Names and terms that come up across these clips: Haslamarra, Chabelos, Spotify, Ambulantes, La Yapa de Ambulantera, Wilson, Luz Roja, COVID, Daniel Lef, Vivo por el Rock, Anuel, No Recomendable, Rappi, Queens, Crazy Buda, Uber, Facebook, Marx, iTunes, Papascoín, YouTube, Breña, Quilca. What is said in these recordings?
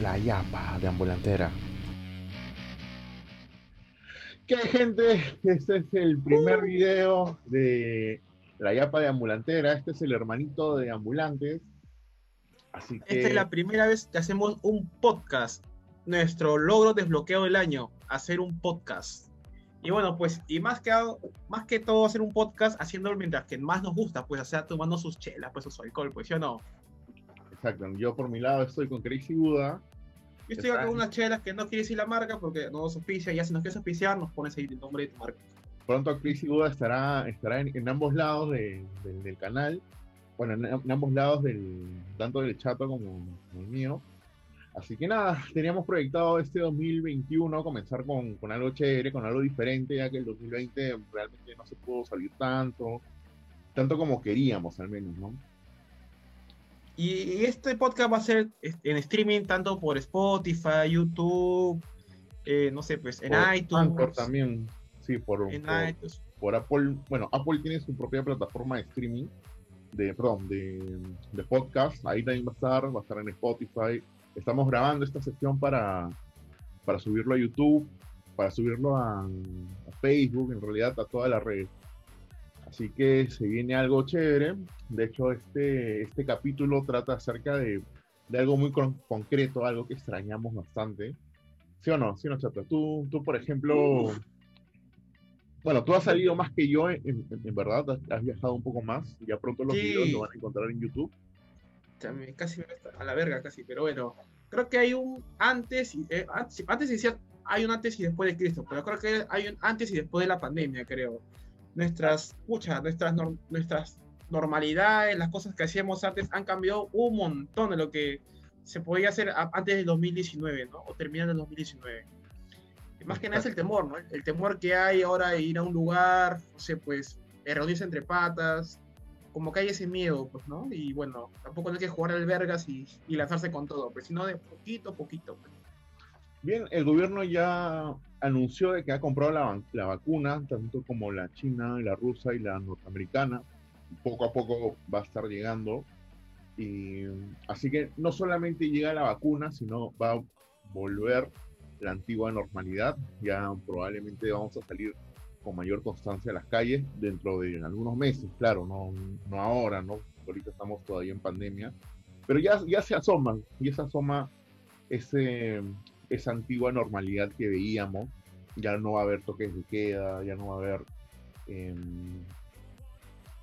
La Yapa de Ambulantera. ¿Qué hay, gente? Este es el primer video de La Yapa de Ambulantera. Este es el hermanito de Ambulantes. Así que... Esta es la primera vez que hacemos un podcast. Nuestro logro desbloqueado del año, hacer un podcast. Y bueno, pues, y más que todo hacer un podcast haciéndolo mientras que más nos gusta, pues, o sea, tomando sus chelas, pues, su alcohol, pues, ¿sí o no? Exacto. Yo, por mi lado, estoy con Crazy Buda. Yo estoy acá con unas chelas que no quiere decir la marca porque no nos auspicia. Ya si nos quieres auspiciar, nos pones ahí el nombre de tu marca. Pronto Crazy Buda estará en ambos lados del canal. Bueno, en ambos lados, tanto del chato como el mío. Así que nada, teníamos proyectado este 2021 comenzar con algo chévere, con algo diferente, ya que el 2020 realmente no se pudo salir tanto como queríamos, al menos, ¿no? Y este podcast va a ser en streaming tanto por Spotify, YouTube, no sé, pues en iTunes. Anchor también, sí, iTunes. Por Apple. Bueno, Apple tiene su propia plataforma de streaming, de podcast. Ahí también va a estar en Spotify. Estamos grabando esta sección para subirlo a YouTube, para subirlo a Facebook, en realidad a toda la red. Así que se viene algo chévere. De hecho, este capítulo trata acerca de algo muy concreto, algo que extrañamos bastante. ¿Sí o no, Chata? Tú por ejemplo... Bueno, tú has salido más que yo, en verdad, has viajado un poco más. Ya pronto los videos lo van a encontrar en YouTube. Casi a la verga, casi, pero bueno, creo que hay un antes y después de Cristo, pero creo que hay un antes y después de la pandemia, creo. Nuestras normalidades, las cosas que hacíamos antes han cambiado un montón de lo que se podía hacer antes del 2019, ¿no? O terminando el 2019. Más que nada es el temor, ¿no? El temor que hay ahora de ir a un lugar, no sé, pues, reunirse entre patas, como que hay ese miedo, pues, ¿no? Y bueno, tampoco hay que jugar al vergas y lanzarse con todo, pues, sino de poquito a poquito. Pues. Bien, el gobierno ya anunció de que ha comprado la vacuna, tanto como la china, la rusa y la norteamericana. Poco a poco va a estar llegando. Y así que no solamente llega la vacuna, sino va a volver la antigua normalidad. Ya probablemente vamos a salir con mayor constancia a las calles dentro de algunos meses, claro, no ahora, ¿no? Ahorita estamos todavía en pandemia, pero ya se asoma, y se asoma esa antigua normalidad que veíamos. Ya no va a haber toques de queda, ya no va a haber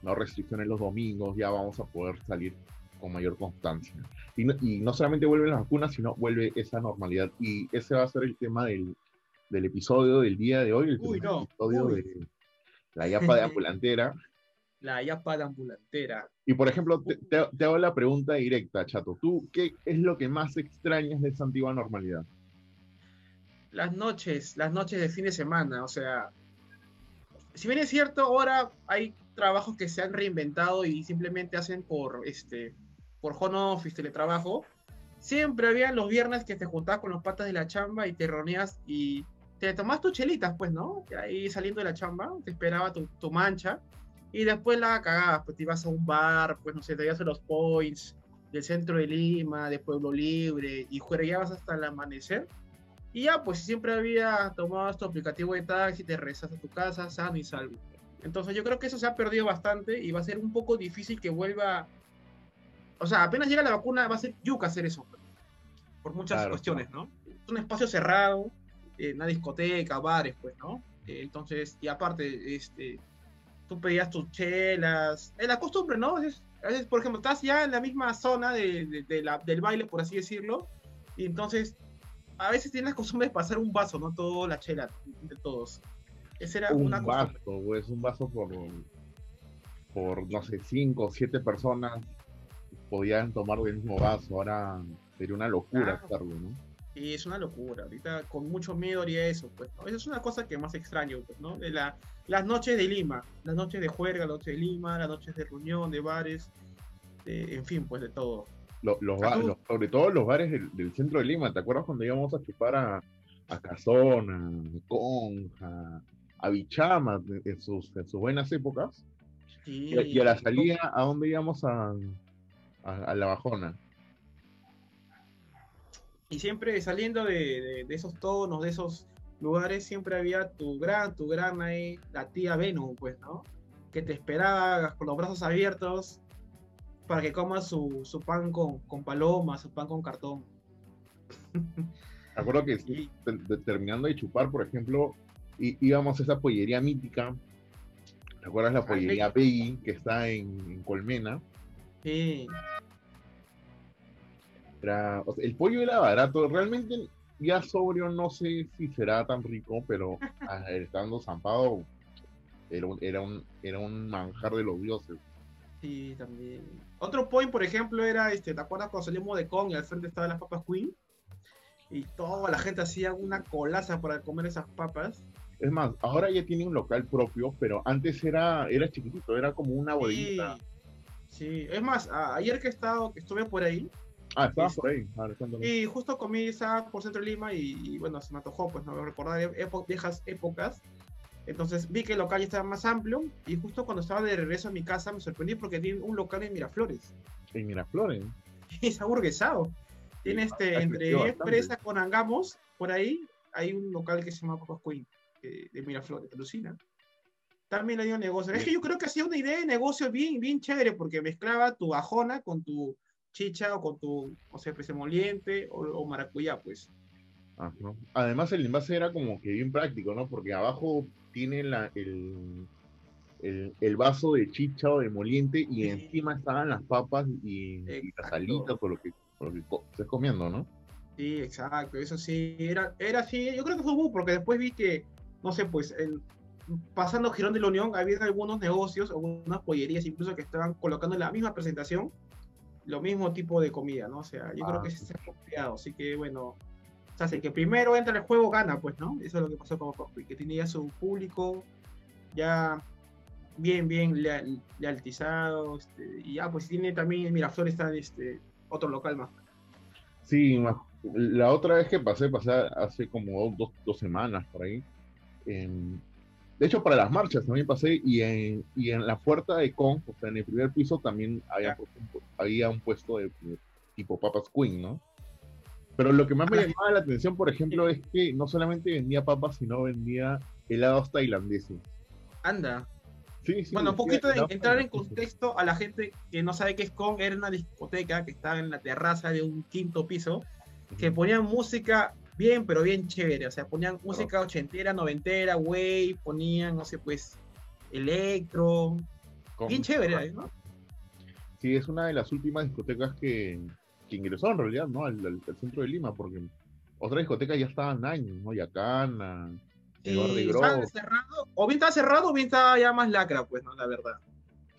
no restricciones los domingos, ya vamos a poder salir con mayor constancia. Y no solamente vuelven las vacunas, sino vuelve esa normalidad, y ese va a ser el tema del episodio del día de hoy, de La Yapa de Ambulantera. La Yapa de Ambulantera. Y por ejemplo, te hago la pregunta directa, Chato. ¿Tú qué es lo que más extrañas de esa antigua normalidad? Las noches de fin de semana. O sea, si bien es cierto, ahora hay trabajos que se han reinventado y simplemente hacen por home office, teletrabajo. Siempre había los viernes que te juntabas con los patas de la chamba y te reunías y te tomás tus chelitas, pues, ¿no? Ahí saliendo de la chamba, te esperaba tu mancha, y después la cagabas, pues te ibas a un bar, pues no sé, te ibas a los points del centro de Lima, de Pueblo Libre, y juergueabas hasta el amanecer, y ya, pues siempre había tomado tu aplicativo de taxi, te regresas a tu casa sano y salvo. Entonces yo creo que eso se ha perdido bastante, y va a ser un poco difícil que vuelva. O sea, apenas llega la vacuna va a ser yuca hacer eso, por muchas cuestiones, ¿no? Es un espacio cerrado, una discoteca, bares, pues, ¿no? Entonces, y aparte, tú pedías tus chelas, es la costumbre, ¿no? A veces, por ejemplo, estás ya en la misma zona del baile, por así decirlo, y entonces, a veces tienes la costumbre de pasar un vaso, ¿no? Toda la chela de todos. Esa era una costumbre. Un vaso, pues, un vaso por no sé, 5 o 7 personas podían tomar del mismo vaso. Ahora sería una locura hacerlo, ¿no? Sí, es una locura. Ahorita con mucho miedo haría eso, pues, ¿no? Esa es una cosa que más extraño, pues, ¿no? Las noches de Lima, las noches de juerga, las noches de Lima, las noches de reunión, de bares, en fin, pues de todo. Sobre todo los bares del centro de Lima. ¿Te acuerdas cuando íbamos a chupar a Casona, a Kong, a Bichama en sus buenas épocas? Sí. Y a la salida, ¿a dónde íbamos? A la bajona. Y siempre saliendo de esos tonos, de esos lugares, siempre había tu gran ahí, la tía Venom, pues, ¿no? Que te esperaba con los brazos abiertos para que comas su pan con paloma, su pan con cartón. Me acuerdo que sí, terminando de chupar, por ejemplo, íbamos a esa pollería mítica. ¿Te acuerdas la pollería Peggy que está en Colmena? Sí. Era, o sea, el pollo era barato, realmente ya sobrio no sé si será tan rico, pero estando zampado era un manjar de los dioses. Sí, también. Otro point, por ejemplo, era ¿te acuerdas cuando salimos de Kong y al frente estaban las papas Queen? Y toda la gente hacía una colaza para comer esas papas. Es más, ahora ya tiene un local propio, pero antes era chiquitito, era como una bodeguita. Sí, es más, ayer que estuve por ahí. Ah, estabas por ahí. Y justo comí esa por Centro de Lima y bueno, se me antojó, pues, no recordar viejas épocas. Entonces vi que el local estaba más amplio y justo cuando estaba de regreso a mi casa me sorprendí porque tiene un local en Miraflores. ¿En Miraflores? Es hamburguesado. Tiene entre 10 presas con angamos, por ahí hay un local que se llama Papascoín, de Miraflores, que alucina. También hay un negocio. Sí. Es que yo creo que hacía una idea de negocio bien, bien chévere porque mezclaba tu ajona con tu chicha o con tu, o sea, presemoliente o maracuyá, pues. Ah, ¿no? Además el envase era como que bien práctico, ¿no? Porque abajo tiene el vaso de chicha o de moliente y encima estaban las papas y las alitas o lo que estás comiendo, ¿no? Sí, exacto, eso sí, era así, yo creo que fue muy, porque después vi que, no sé, pues, pasando Girón de la Unión, había algunos negocios, algunas pollerías incluso que estaban colocando la misma presentación, lo mismo tipo de comida, ¿no? O sea, yo creo que se ha copiado, así que bueno, o sea, el que primero entra al juego gana, pues, ¿no? Eso es lo que pasó con Cosplay, que tenía su público ya bien, bien lealtizado, y ya, pues, tiene también, Miraflores está, otro local más. Sí, la otra vez que pasé hace como dos semanas por ahí. De hecho, para las marchas también pasé y en la puerta de Kong, o sea, en el primer piso también había un puesto de tipo Papas Queen, ¿no? Pero lo que más me llamaba la atención, por ejemplo, es que no solamente vendía papas, sino vendía helados tailandeses. Anda. Sí, bueno, un poquito de entrar en contexto a la gente que no sabe qué es Kong. Era una discoteca que estaba en la terraza de un quinto piso, que ponían música bien, pero bien chévere. O sea, ponían música ochentera, noventera, wave, ponían, no sé, pues, electro. Kong. Bien chévere, ¿no? Sí, es una de las últimas discotecas que ingresó en realidad, ¿no? Al centro de Lima, porque otras discotecas ya estaban años, ¿no? Yacana... Estaba cerrado, o bien estaba cerrado o bien estaba ya más lacra, pues, ¿no? La verdad.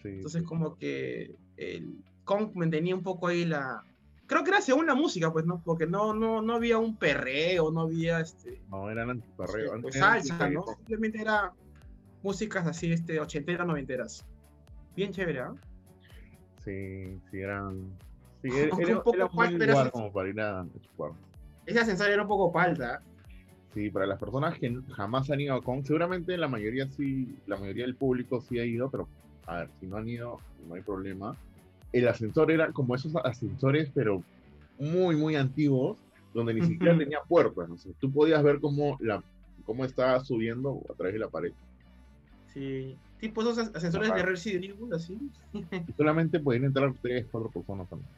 Sí, entonces, como que el Kong mantenía un poco ahí la... Creo que era según la música, pues, ¿no? Porque no había un perreo, no había No, eran antiperreo. Pues, salsa, ¿no? Simplemente era músicas así, ochenteras, noventeras. Bien chévere, ¿eh? Sí, eran... Sí, era un poco palta. Como para ir a chupar. Esa sensación era un poco palta. Sí, para las personas que jamás han ido a Kong, seguramente la mayoría sí, la mayoría del público sí ha ido, pero a ver, si no han ido, no hay problema. El ascensor era como esos ascensores, pero muy, muy antiguos, donde ni siquiera tenía puertas, ¿no? O sea, tú podías ver cómo estaba subiendo a través de la pared. Sí, tipo esos ascensores de Resident Evil, así. Y solamente podían entrar 3-4 personas también.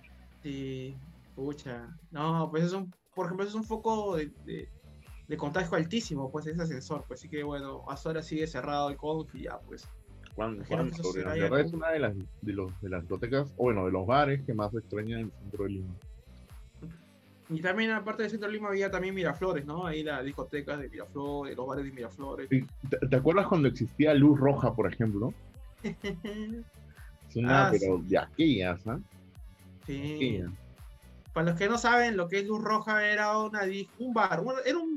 Sí, pucha. No, pues por ejemplo, es un foco de contagio altísimo, pues, ese ascensor, pues, así que bueno, hasta ahora sigue cerrado el Kong y ya, pues. La verdad es una de las discotecas, o bueno, de los bares que más extrañan en el centro de Lima. Y también, aparte del centro de Lima, había también Miraflores, ¿no? Ahí las discotecas de Miraflores, los bares de Miraflores. ¿Te acuerdas cuando existía Luz Roja, por ejemplo? Es una, pero sí, de aquellas, ¿ah? Sí. Aquellas. Para los que no saben, lo que es Luz Roja era un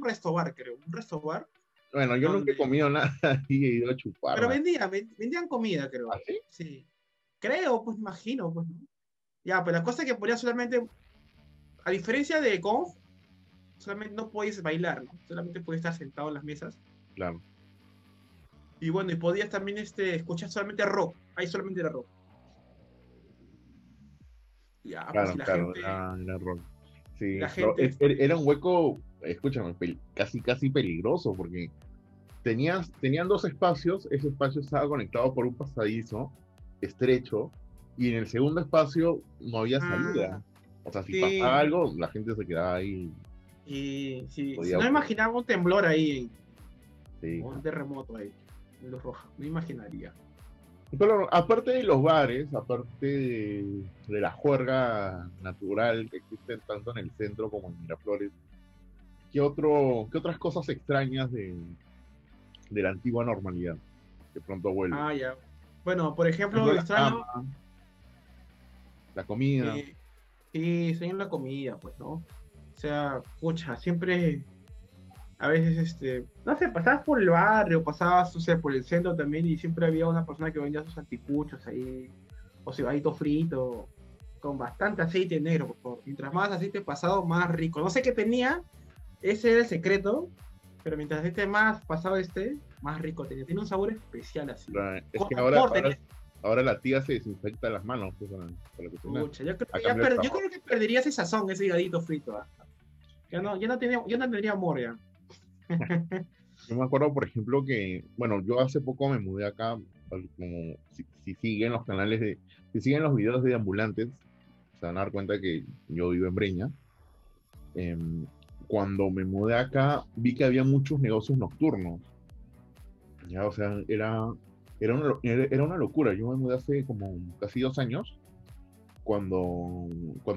restobar, creo, un restobar. Bueno, yo nunca he comido nada y he ido a chupar. Pero vendían comida, creo. ¿Ah, sí? Sí. Creo, pues, imagino, pues, ¿no? Ya, pero la cosa es que podía solamente, a diferencia de Kong, solamente no podías bailar, ¿no? Solamente podías estar sentado en las mesas. Claro. Y bueno, y podías también escuchar solamente rock, ahí solamente era rock. Ya, claro, pues, la gente... era rock. Sí, la gente... Era un hueco, escúchame, casi peligroso, porque tenían dos espacios. Ese espacio estaba conectado por un pasadizo estrecho, y en el segundo espacio no había salida. O sea, si pasaba algo, la gente se quedaba ahí. Y sí, no imaginaba un temblor ahí, un terremoto ahí, en Luz Roja, no imaginaría. Pero aparte de los bares, aparte de la juerga natural que existe tanto en el centro como en Miraflores, ¿qué otras cosas extrañas de la antigua normalidad que pronto vuelve? Ya. Bueno, por ejemplo, la comida. Sí, extraño la comida, pues, ¿no? O sea, siempre, a veces, pasabas por el barrio, pasabas, por el centro también, y siempre había una persona que vendía sus anticuchos ahí, o cebadito frito, con bastante aceite negro, por favor. Mientras más aceite pasado, más rico. No sé qué tenía, ese era el secreto, pero mientras aceite más pasado más rico tenía. Tiene un sabor especial así. Es que ahora la tía se desinfecta las manos. Pues, Pucha, yo creo que perdería ese sazón, ese higadito frito. Yo no tendría amor ya. Yo me acuerdo, por ejemplo, que, bueno, yo hace poco me mudé acá, como si siguen los canales si siguen los videos de Ambulantes, se van a dar cuenta que yo vivo en Breña. Cuando me mudé acá, vi que había muchos negocios nocturnos. Ya, o sea, era una locura. Yo me mudé hace como casi 2 años, cuando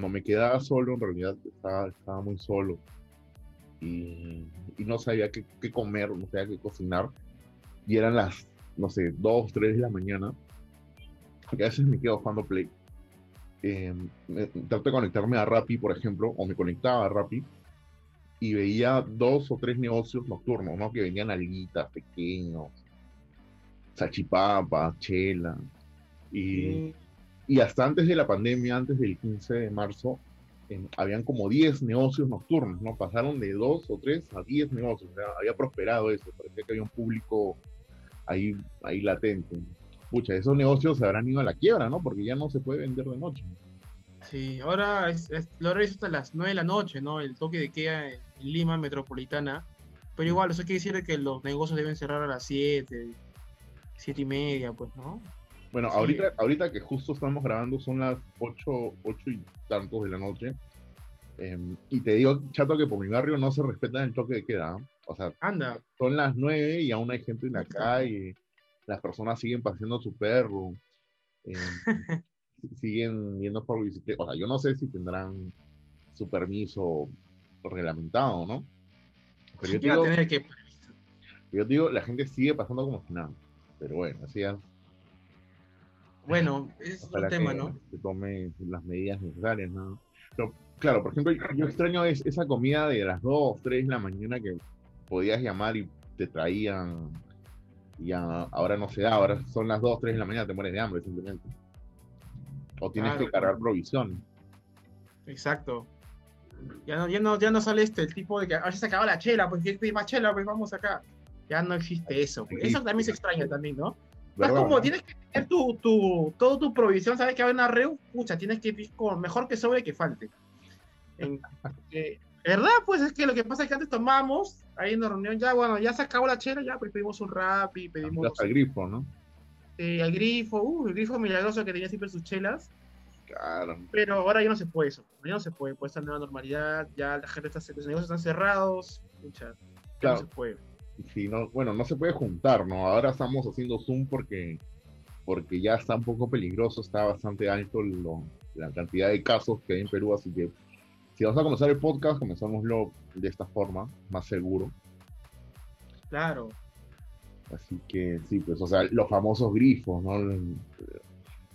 me quedaba solo. En realidad estaba muy solo, y no sabía qué comer, no sabía qué cocinar, y eran las, no sé, 2, 3 de la mañana, porque a veces me quedo jugando Play. Trato de conectarme a Rappi, por ejemplo, o me conectaba a Rappi, y veía 2 o 3 negocios nocturnos, ¿no? Que vendían alguitas, pequeños, salchipapa, chela, y hasta antes de la pandemia, antes del 15 de marzo, habían como 10 negocios nocturnos, ¿no? Pasaron de 2 o 3 a 10 negocios, o sea, había prosperado eso, parecía que había un público ahí latente. Pucha, esos negocios se habrán ido a la quiebra, ¿no? Porque ya no se puede vender de noche. Sí, ahora lo reviso hasta las 9 de la noche, ¿no? El toque de queda en Lima metropolitana, pero igual, eso quiere decir que los negocios deben cerrar a las 7, 7 y media, pues, ¿no? Bueno, sí. Ahorita que justo estamos grabando son las 8 y tantos de la noche. Y te digo, chato, que por mi barrio no se respeta el toque de queda. O sea, son las 9 y aún hay gente en la calle. Las personas siguen paseando su perro. Siguen yendo por bicicleta. O sea, yo no sé si tendrán su permiso reglamentado, ¿no? Pero yo digo, la gente sigue pasando como si nada. Pero bueno, así es. Bueno, es un tema, ¿no? Que tome las medidas necesarias, ¿no? Pero, claro, por ejemplo, yo extraño esa comida de las 2, 3 de la mañana que podías llamar y te traían, y ahora no se da, ahora son las 2, 3 de la mañana, te mueres de hambre simplemente. O tienes que cargar provisiones. Exacto. Ya no sale el tipo de que a veces se acaba la chela, pues si más chela, pues vamos acá. Ya no existe eso. Pues. Eso también se extraña también, ¿no? Estás como, ¿no? Tienes que tener toda tu provisión, sabes que va a haber una reu, pucha, tienes que ir con mejor que sobre que falte. ¿Verdad? Pues es que lo que pasa es que antes tomábamos, ahí en la reunión, ya se acabó la chela, ya pues pedimos un Rappi, pedimos... Hasta el grifo, ¿no? Sí, el grifo milagroso que tenía siempre sus chelas. Claro. Pero ahora ya no se puede eso, ya no se puede, pues esta nueva normalidad, ya la gente los negocios están cerrados, pucha, claro. Ya no se puede. Sí, no se puede juntar, ¿no? Ahora estamos haciendo Zoom porque ya está un poco peligroso, está bastante alto la cantidad de casos que hay en Perú, así que si vamos a comenzar el podcast, comenzámoslo de esta forma, más seguro. Claro. Así que sí, pues, o sea, los famosos grifos, ¿no?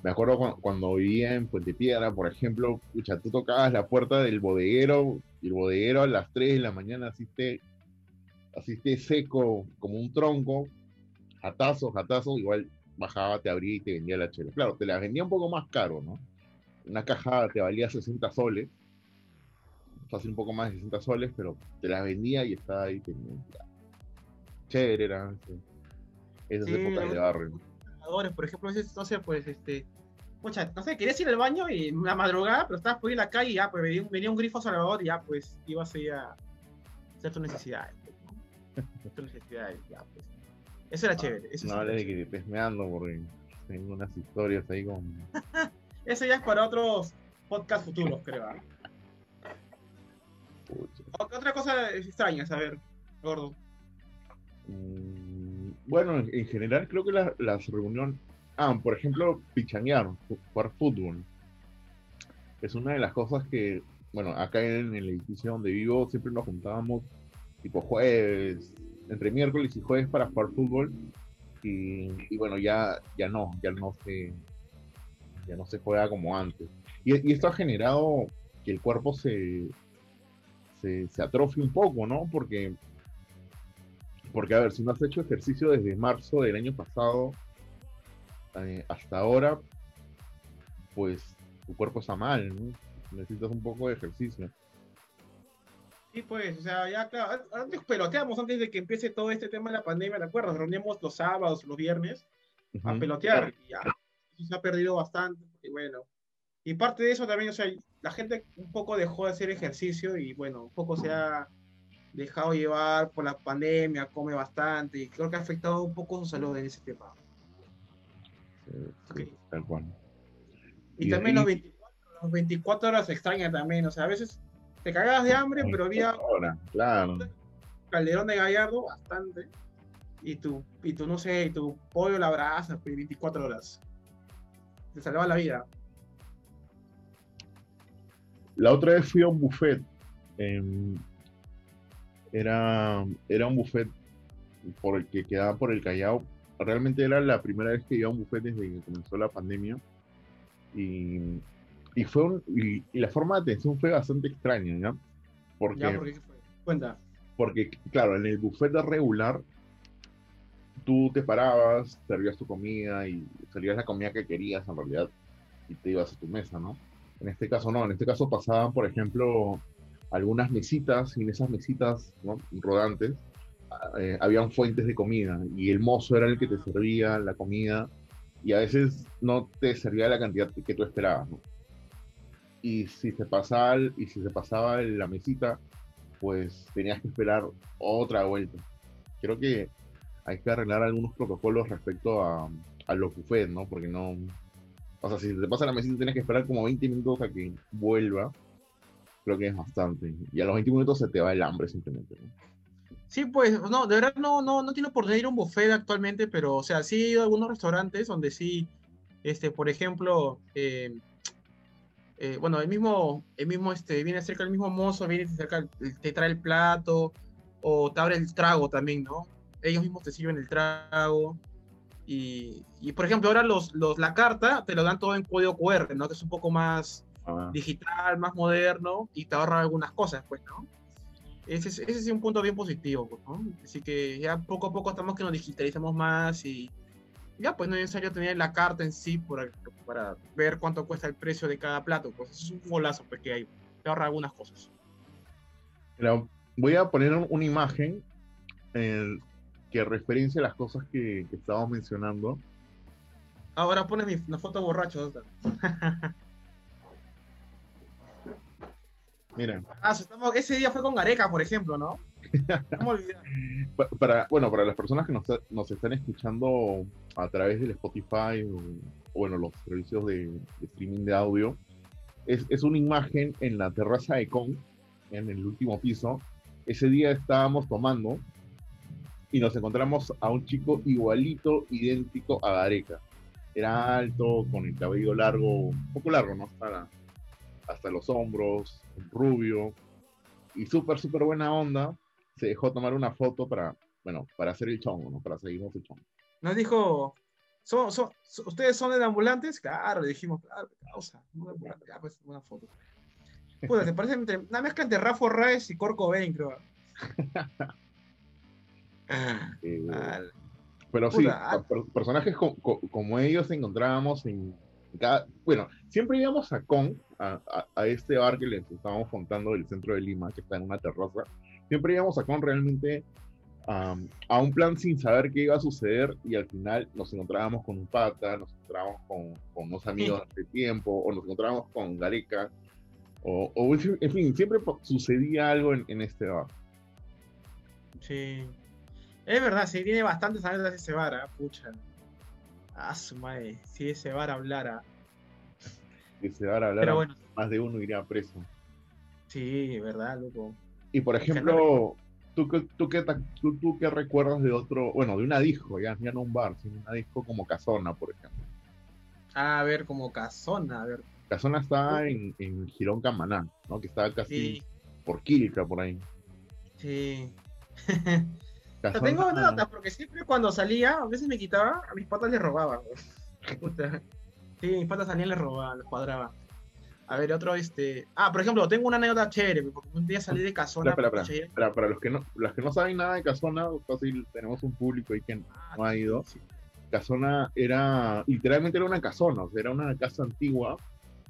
Me acuerdo cuando vivía en Puente Piedra, por ejemplo, pucha, tú tocabas la puerta del bodeguero, y el bodeguero a las 3 de la mañana así esté seco como un tronco, jatazo, igual bajaba, te abría y te vendía la chela. Claro, te la vendía un poco más caro, ¿no? Una caja te valía 60 soles, fácil, un poco más de 60 soles, pero te las vendía y estaba ahí. Chévere, eran esas épocas de barrio. Por ejemplo, a veces, no sé, pues, pucha, no sé, querías ir al baño y una madrugada, pero estabas por ir a la calle y ya, pues venía un grifo salvador y ya, pues ibas a ir a hacer tus necesidades. Ya, pues. Eso era chévere. Eso no hables de que te estés meando porque tengo unas historias ahí con. Eso ya es para otros podcasts futuros, creo. Otra cosa extraña, a ver, gordo. Bueno, en general creo que las reuniones. Por ejemplo, pichanguear, jugar fútbol. Es una de las cosas que, bueno, acá en el edificio donde vivo siempre nos juntábamos tipo jueves, entre miércoles y jueves para jugar fútbol. Y bueno, ya no se juega como antes. Y esto ha generado que el cuerpo se atrofie un poco, ¿no? Porque, a ver, si no has hecho ejercicio desde marzo del año pasado hasta ahora, pues tu cuerpo está mal, ¿no? Necesitas un poco de ejercicio. Sí, pues, o sea, ya, claro, antes peloteamos, antes de que empiece todo este tema de la pandemia, ¿te acuerdas? Nos reuníamos los sábados, los viernes, a pelotear, y ya, eso se ha perdido bastante, y bueno. Y parte de eso también, o sea, la gente un poco dejó de hacer ejercicio, y bueno, un poco se ha dejado llevar por la pandemia, come bastante, y creo que ha afectado un poco su salud en ese tema. Sí, tal cual. Y también ahí... los 24 horas extrañas también, o sea, a veces te cagabas de hambre, pero había horas, claro. Calderón de Gallardo bastante, y tú no sé, y tu pollo a la brasa, 24 horas. Te salvaba la vida. La otra vez fui a un buffet, era un buffet por el que quedaba por el Callao. Realmente era la primera vez que iba a un buffet desde que comenzó la pandemia, y la forma de atención fue bastante extraña, ¿ya? ¿Por qué fue? Cuenta. Porque, claro, en el buffet regular, tú te parabas, servías tu comida y servías la comida que querías, en realidad, y te ibas a tu mesa, ¿no? En este caso no, en este caso pasaban, por ejemplo, algunas mesitas, y en esas mesitas, ¿no?, rodantes, habían fuentes de comida, y el mozo era el que te servía la comida, y a veces no te servía la cantidad que tú esperabas, ¿no? Y si se pasaba la mesita, pues tenías que esperar otra vuelta. Creo que hay que arreglar algunos protocolos respecto a los buffets, ¿no? Porque no... O sea, si te pasa la mesita, tienes que esperar como 20 minutos a que vuelva. Creo que es bastante. Y a los 20 minutos se te va el hambre simplemente, ¿no? Sí, pues, no, de verdad no tengo por qué ir a un buffet actualmente, pero, o sea, sí he ido a algunos restaurantes donde sí, por ejemplo, bueno, el mismo viene cerca el mismo mozo, viene cerca, te trae el plato, o te abre el trago también, ¿no? Ellos mismos te sirven el trago, y por ejemplo, ahora la carta te lo dan todo en código QR, ¿no? Que es un poco más digital, más moderno, y te ahorra algunas cosas, pues, ¿no? Ese es un punto bien positivo, ¿no? Así que ya poco a poco estamos que nos digitalizamos más y ya pues no es necesario tener la carta en sí para ver cuánto cuesta el precio de cada plato, pues es un golazo porque ahí te ahorra algunas cosas. Pero voy a poner una imagen que referencia las cosas que estábamos mencionando. Ahora pones una foto borracho. Mira. Ese día fue con Gareca, por ejemplo, ¿no? Para las personas que nos están escuchando a través del Spotify o bueno, los servicios de streaming de audio, es una imagen en la terraza de Kong, en el último piso. Ese día estábamos tomando y nos encontramos a un chico igualito, idéntico a Gareca. Era alto, con el cabello largo, un poco largo, ¿no? Hasta los hombros, rubio, y súper buena onda. Se dejó tomar una foto para hacer el chongo, ¿no? Para seguirnos el chongo. Nos dijo, ¿ustedes son de ambulantes? Claro, le dijimos, claro, causa, no de ambulantes, ya pues, una foto. Puta, se parece entre, una mezcla entre Rafa Raes y Corco Bain, creo. Pero sí, personajes como ellos encontrábamos siempre íbamos a Kong, a este bar que les estábamos contando del centro de Lima, que está en una terraza. Siempre íbamos a Kong realmente a un plan sin saber qué iba a suceder, y al final nos encontrábamos con un pata, nos encontrábamos con unos amigos de tiempo, o nos encontrábamos con Gareca, o en fin, siempre sucedía algo en este bar. Sí, es verdad, sí, tiene bastantes anécdotas ese bar, pucha. Ah, su madre, si ese bar hablara. Si ese bar hablara, bueno, más de uno iría preso. Sí, verdad, loco. Y por ejemplo, ¿tú qué recuerdas de otro, bueno, de una disco, ya no un bar, sino una disco como Casona, por ejemplo? Ah, a ver, como Casona, a ver. Casona está en Girón Camaná, ¿no? Que está casi por Quilca, por ahí. Sí. Casona... Tengo notas, porque siempre cuando salía, a veces me quitaba, a mis patas les robaban. Sí, mis patas salían, les robaban, los cuadraba. A ver, otro, por ejemplo, tengo una anécdota chévere, porque un día salí de Casona... Espera, para los que no saben nada de Casona, fácil, tenemos un público ahí que no ha ido. Sí. Casona era, literalmente era una casona, o sea, era una casa antigua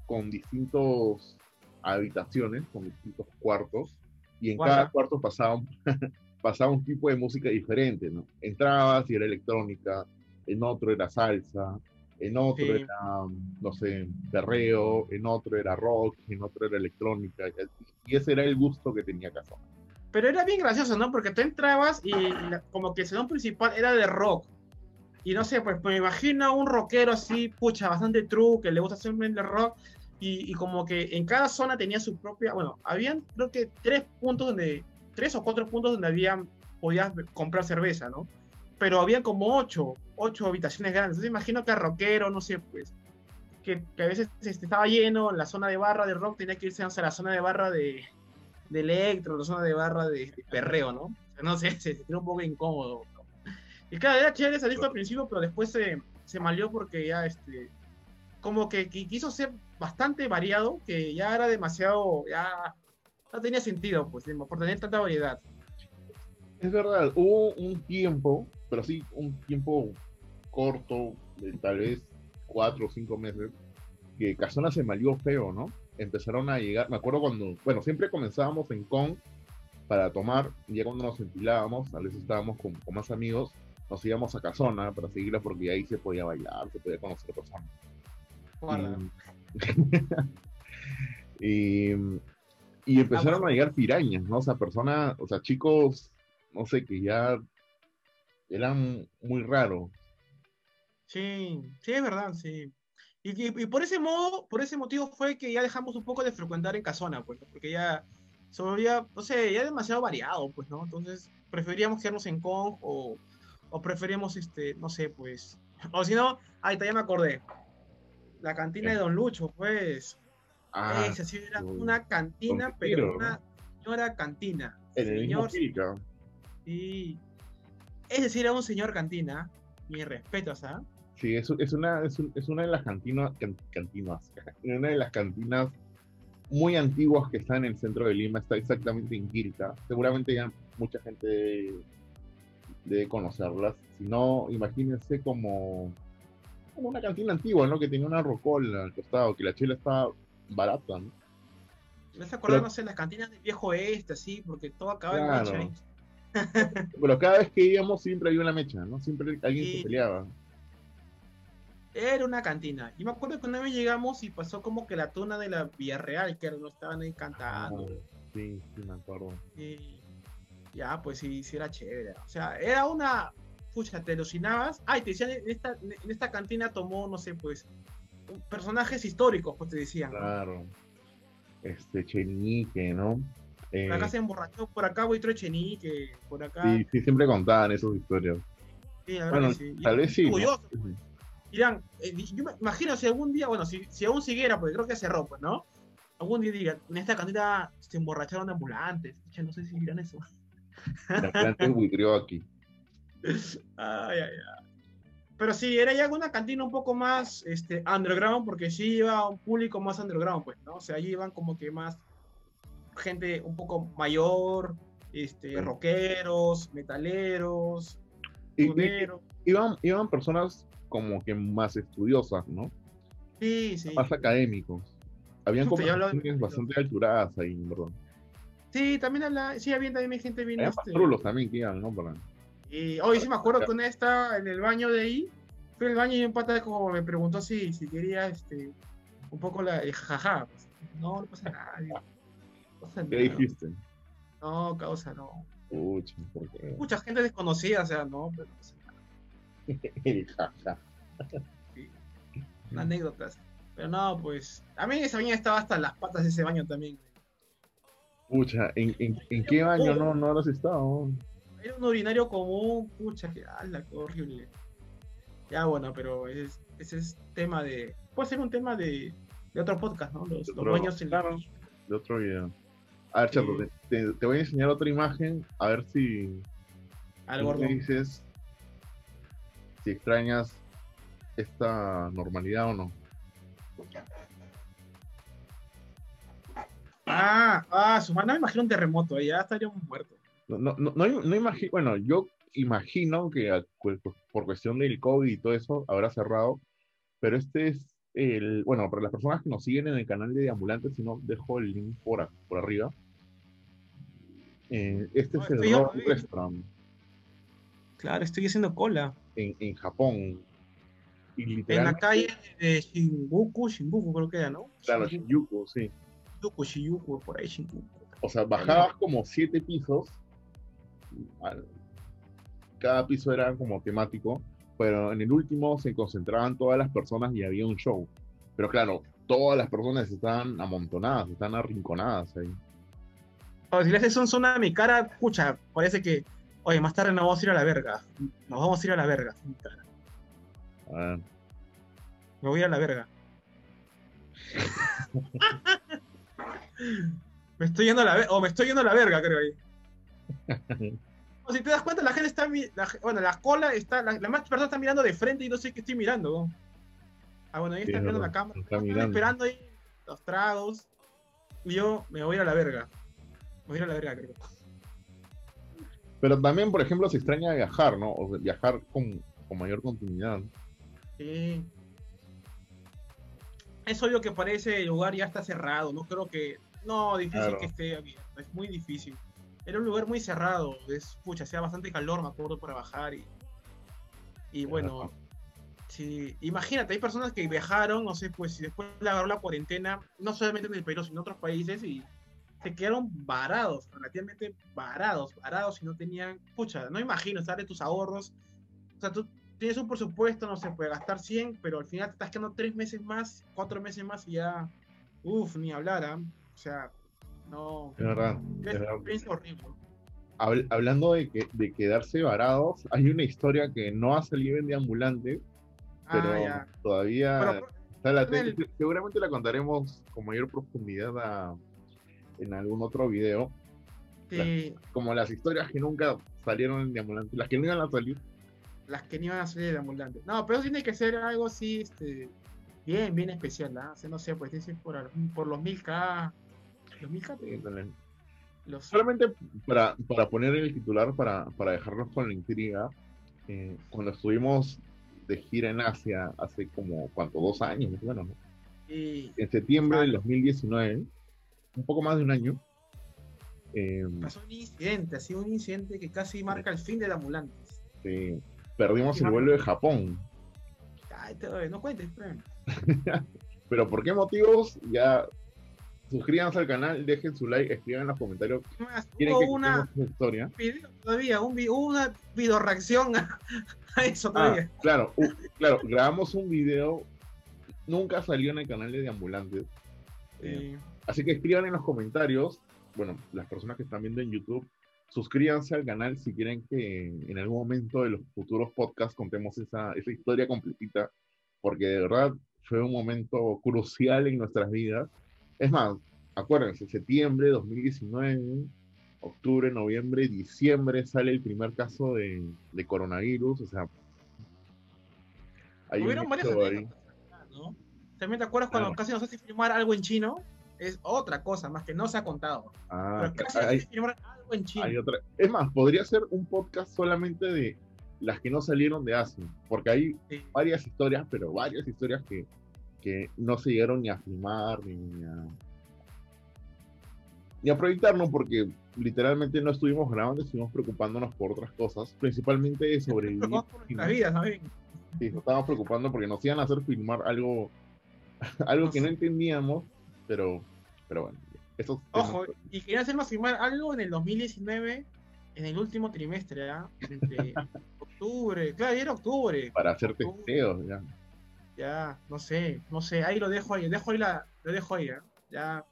con distintos habitaciones, con distintos cuartos, y en cada cuarto pasaba un tipo de música diferente, ¿no? Entrabas y era electrónica, en otro era salsa, en otro era, no sé, perreo, en otro era rock, en otro era electrónica, y ese era el gusto que tenía Casona. Pero era bien gracioso, ¿no? Porque tú entrabas y como que el salón principal era de rock, y no sé, pues me imagino a un rockero así, pucha, bastante true, que le gusta hacer el rock, y como que en cada zona tenía su propia, bueno, habían creo que tres o cuatro puntos donde podías comprar cerveza, ¿no? Pero había como ocho habitaciones grandes. Entonces imagino que a rockero, no sé, pues, que a veces estaba lleno en la zona de barra de rock, tenía que irse hacia la zona de barra de electro, la zona de barra de perreo, ¿no? O sea, no sé, se sintió un poco incómodo. Y claro, era chévere esa disco al principio, pero después se malió porque ya, como que quiso ser bastante variado, que ya era demasiado, ya no tenía sentido, pues, por tener tanta variedad. Es verdad, hubo un tiempo, pero sí, un tiempo corto, de tal vez 4 o 5 meses, que Casona se malió feo, ¿no? Empezaron a llegar, me acuerdo cuando, bueno, siempre comenzábamos en Kong para tomar, y ya cuando nos empilábamos, a veces estábamos con más amigos, nos íbamos a Casona para seguirla, porque ahí se podía bailar, se podía conocer personas. Guarda. Y empezaron a llegar pirañas, ¿no? O sea, personas, o sea, chicos, no sé, que ya eran muy raros. Sí, sí, es verdad, sí. Y por ese motivo fue que ya dejamos un poco de frecuentar en Casona, pues, porque ya se volvía, no sé, ya demasiado variado, pues, ¿no? Entonces, preferíamos quedarnos en Kong, o preferíamos, no sé, pues, o si no, ahí ya me acordé, la cantina de Don Lucho, pues. Ah, esa sí era una cantina, pero una señora cantina. En el mismo Quilca. Sí. Ese sí era un señor cantina. Mi respeto, ¿sabes? Sí, es una de las cantinas. Una de las cantinas muy antiguas que está en el centro de Lima. Está exactamente en Quilca. Seguramente ya mucha gente debe conocerlas. Si no, imagínense como una cantina antigua, ¿no? Que tenía una rocola al costado, que la chela estaba barata, ¿no? Me hace acordar, no sé, las cantinas del viejo oeste, así, porque todo acaba en mecha ahí. Pero cada vez que íbamos siempre había una mecha, ¿no? Siempre alguien se peleaba. Era una cantina. Yo me acuerdo que una vez llegamos y pasó como que la tuna de la Villarreal, que no estaban ahí cantando. Sí, me acuerdo. Y ya, pues sí, era chévere. O sea, era una... Pucha, te alucinabas. Ay, te decían, en esta cantina tomó, no sé, pues, personajes históricos, pues te decían. Claro. Chenique, ¿no? Por acá se emborrachó, por acá voy trae Chenique, por acá. Sí, siempre contaban esas historias. Sí, la verdad, bueno, que sí. Tal vez sí. Curioso, ¿no? Pues. Dirán, yo me imagino si algún día, bueno, si aún siguiera, porque creo que se rompe, ¿no? Algún día digan, en esta cantina se emborracharon ambulantes. Ya no sé si dirán eso. La planta buitreó aquí. Ay. Pero sí, era ya una cantina un poco más underground, porque sí iba a un público más underground, pues, ¿no? O sea, allí iban como que más gente un poco mayor, rockeros, metaleros, tuneros. Iban personas como que más estudiosas, ¿no? Sí. Más académicos. Habían como bastante alturadas ahí, perdón. Sí, también habla, sí, había también gente bien. Hay patrulos también que iban, ¿no? Y hoy sí me acuerdo que una está en el baño de ahí, fui al baño y un pata como me preguntó si quería un poco la jaja. Pues, no pasa nada, digo, no pasa nada. ¿Qué dijiste? No, causa, no. Pucha, mucha gente desconocida, o sea, no, pero no pasa nada. El jaja. Sí. Una anécdota. Pero no, pues, a mí esa baña estaba hasta las patas de ese baño también. Pucha, ¿en qué baño no habrás estado? Era un urinario común, pucha, que ala, horrible. Ya bueno, pero ese es tema de... Puede ser un tema de otro podcast, ¿no? Los baños en la... De otro video. A ver, Chapo, te voy a enseñar otra imagen, a ver si... Algo gordo. Dices si extrañas esta normalidad o no. Su mano, me imagino un terremoto, ya estaríamos muertos. No imagino, bueno, yo imagino que por cuestión del COVID y todo eso habrá cerrado, pero este es el, bueno, para las personas que nos siguen en el canal de Ambulantes, si no, dejo el link por arriba. Es el Rock Restaurant. Claro, estoy haciendo cola. En Japón. Y literalmente, en la calle de Shinjuku creo que era, ¿no? Claro, Shinjuku, sí. Shiyuku, por ahí Shinjuku. O sea, bajabas como 7 pisos. Cada piso era como temático, pero en el último se concentraban todas las personas y había un show. Pero claro, todas las personas estaban amontonadas, están arrinconadas ahí. O si le haces un zoom a mi cara, escucha, parece que, oye, más tarde nos vamos a ir a la verga. Nos vamos a ir a la verga. A ver. Me voy a la verga. Me estoy yendo a la verga, o me estoy yendo a la verga, creo ahí. O si te das cuenta, la gente está, bueno, la cola está, la más persona está mirando de frente y no sé qué estoy mirando. Bueno, ahí está mirando la cámara, están esperando ahí los tragos. Y yo me voy a ir a la verga. Me voy a ir a la verga, creo. Pero también, por ejemplo, se extraña viajar, ¿no? O sea, viajar con mayor continuidad. Sí. Es obvio que para ese lugar ya está cerrado, no creo que... No, difícil claro. Que esté abierto, es muy difícil. Era un lugar muy cerrado, hacía bastante calor, me acuerdo, para bajar y bueno... Sí, imagínate, hay personas que viajaron, no sé, pues después le agarró la cuarentena, no solamente en el Perú, sino en otros países, y se quedaron varados, relativamente varados, y no tenían... no imagino estar de tus ahorros, o sea, tú... Tienes un presupuesto, no sé, puede gastar 100, pero al final te estás quedando 3 meses más, 4 meses más y ya, ni hablar, o sea, no... Es verdad, es una experiencia horrible. Hablando de quedarse varados, hay una historia que no ha salido en de ambulante, pero todavía... seguramente la contaremos con mayor profundidad en algún otro video. Sí. Como las historias que nunca salieron en de ambulante, las que no iban a salir. Las que no iban a salir de ambulante. No, pero tiene que ser algo así, bien especial, ¿no? O sea, no sé, pues dicen por los 1000K. ¿Los 1000K? Sí, solamente para poner el titular, para dejarnos con la intriga, cuando estuvimos de gira en Asia hace como, ¿cuánto? 2 años, bueno, ¿no? Y en septiembre del 2019, un poco más de un año. Pasó un incidente, que casi marca el fin de Ambulantes. Sí. Perdimos el vuelo de Japón. Ay, no cuentes, pero por qué motivos, ya suscríbanse al canal, dejen su like, escriban en los comentarios. Tienen que una historia. Todavía, una video reacción a eso todavía. Claro, claro, grabamos un video, nunca salió en el canal de Ambulantes. Así que escriban en los comentarios, bueno, las personas que están viendo en YouTube. Suscríbanse al canal si quieren que en algún momento de los futuros podcasts contemos esa historia completita, porque de verdad fue un momento crucial en nuestras vidas. Es más, acuérdense, septiembre 2019, octubre, noviembre, diciembre sale el primer caso de coronavirus, o sea... Hubieron varias anécdotas, ¿no? ¿También te acuerdas cuando casi nos hace filmar algo en chino? Es otra cosa, más que no se ha contado. Pero casi nos hace filmar algo en chino. Es más, podría ser un podcast solamente de las que no salieron de Asia, porque hay varias historias, pero varias historias que no se llegaron ni a filmar, ni a... y aprovecharnos porque literalmente no estuvimos grabando, estuvimos preocupándonos por otras cosas, principalmente de sobrevivir. Nuestras vidas, ¿saben? Sí, nos estábamos preocupando porque nos iban a hacer filmar algo que no entendíamos, pero bueno. Eso, ojo, y querían hacernos filmar algo en el 2019, en el último trimestre, ¿ya? Entre octubre, claro, era octubre. Para hacer testeos, ya. Ya, no sé, ahí lo dejo ahí, ¿eh? Ya.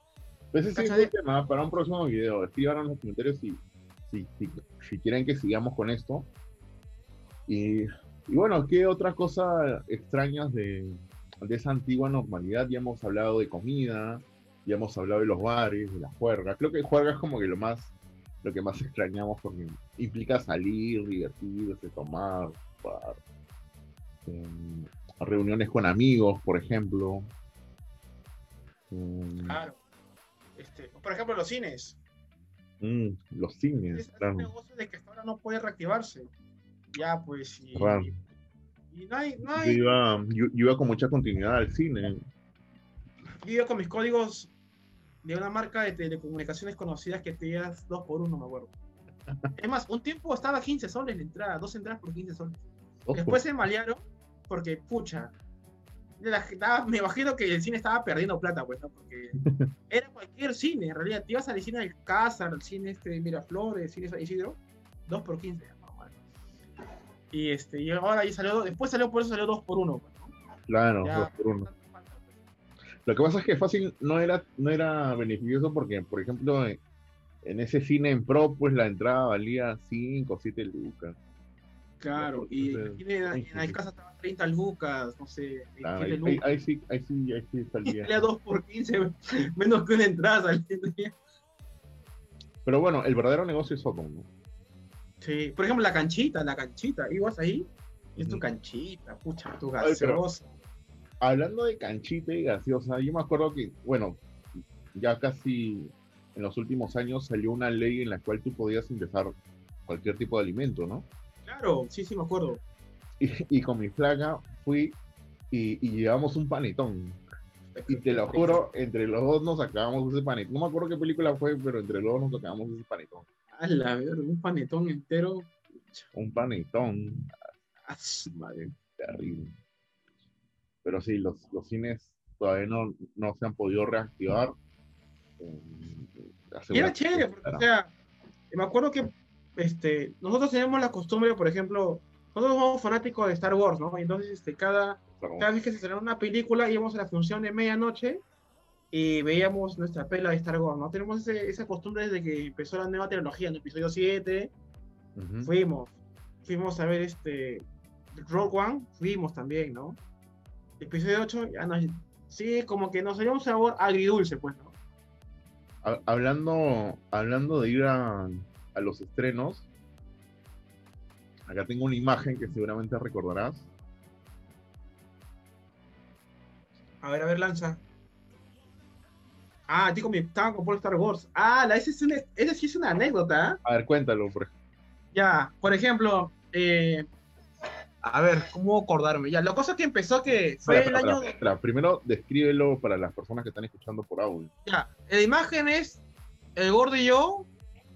Pues ese es el tema para un próximo video. Escriban en los comentarios si quieren que sigamos con esto. Y bueno, ¿qué otras cosas extrañas de esa antigua normalidad? Ya hemos hablado de comida, ya hemos hablado de los bares, de la juerga. Creo que juerga es como que lo que más extrañamos porque implica salir, divertirse, tomar, jugar. Reuniones con amigos, por ejemplo. Claro. Por ejemplo, los cines. Los cines, claro. Es un negocio de que hasta ahora no puede reactivarse. Ya, pues. Y no hay... Yo iba con mucha continuidad al cine. Yo iba con mis códigos de una marca de telecomunicaciones conocidas que te das 2x1, me acuerdo. Es más, un tiempo estaba 15 soles la entrada, 2 entradas por 15 soles. Ojo. Después se malearon porque, pucha. Me imagino que el cine estaba perdiendo plata, pues, ¿no? Porque era cualquier cine, en realidad. Te ibas al cine del Cázar, al cine de Miraflores, cine San Isidro, 2x15, normal. Y y ahora ahí salió 2x1, pues, ¿no? Claro, ya, 2x1. Lo que pasa es que fácil no era beneficioso porque, por ejemplo, en ese cine en Pro, pues la entrada valía 5 o 7 lucas. Claro, y en el caso estaba 30 lucas, no sé, 27 lucas. Ahí sí salía. Era 2x15, menos que una entrada salía. Pero bueno, el verdadero negocio es otro, ¿no? Sí, por ejemplo, la canchita, ibas ahí, es tu canchita, pucha, tu gaseosa. Hablando de canchita y gaseosa, yo me acuerdo que, bueno, ya casi en los últimos años salió una ley en la cual tú podías ingresar cualquier tipo de alimento, ¿no? Claro, sí, me acuerdo. Y con mi flaca fui y llevamos un panetón. Y te lo juro, entre los dos nos acabamos ese panetón. No me acuerdo qué película fue, pero entre los dos nos acabamos ese panetón. A la verga, un panetón entero. Un panetón. Madre, terrible. Pero sí, los cines todavía no se han podido reactivar. Era chévere, porque, o sea, me acuerdo que nosotros tenemos la costumbre, por ejemplo, nosotros somos fanáticos de Star Wars, ¿no? Entonces, cada vez que se estrenaba una película, íbamos a la función de medianoche y veíamos nuestra pela de Star Wars, ¿no? Tenemos esa costumbre desde que empezó la nueva trilogía, en el episodio 7, uh-huh. Fuimos a ver Rogue One, fuimos también, ¿no? El episodio 8, ya sí, como que nos salió un sabor agridulce, pues, ¿no? Hablando de ir a los estrenos, acá tengo una imagen que seguramente recordarás. A ver, lanza. Ah, digo, estaba con Paul Star Wars. Ah, esa sí es una anécdota. A ver, cuéntalo, por ejemplo. Ya, por ejemplo, a ver, ¿cómo acordarme? Ya, la cosa que empezó que fue espera, primero descríbelo para las personas que están escuchando por audio. Ya, la imagen es el gordo y yo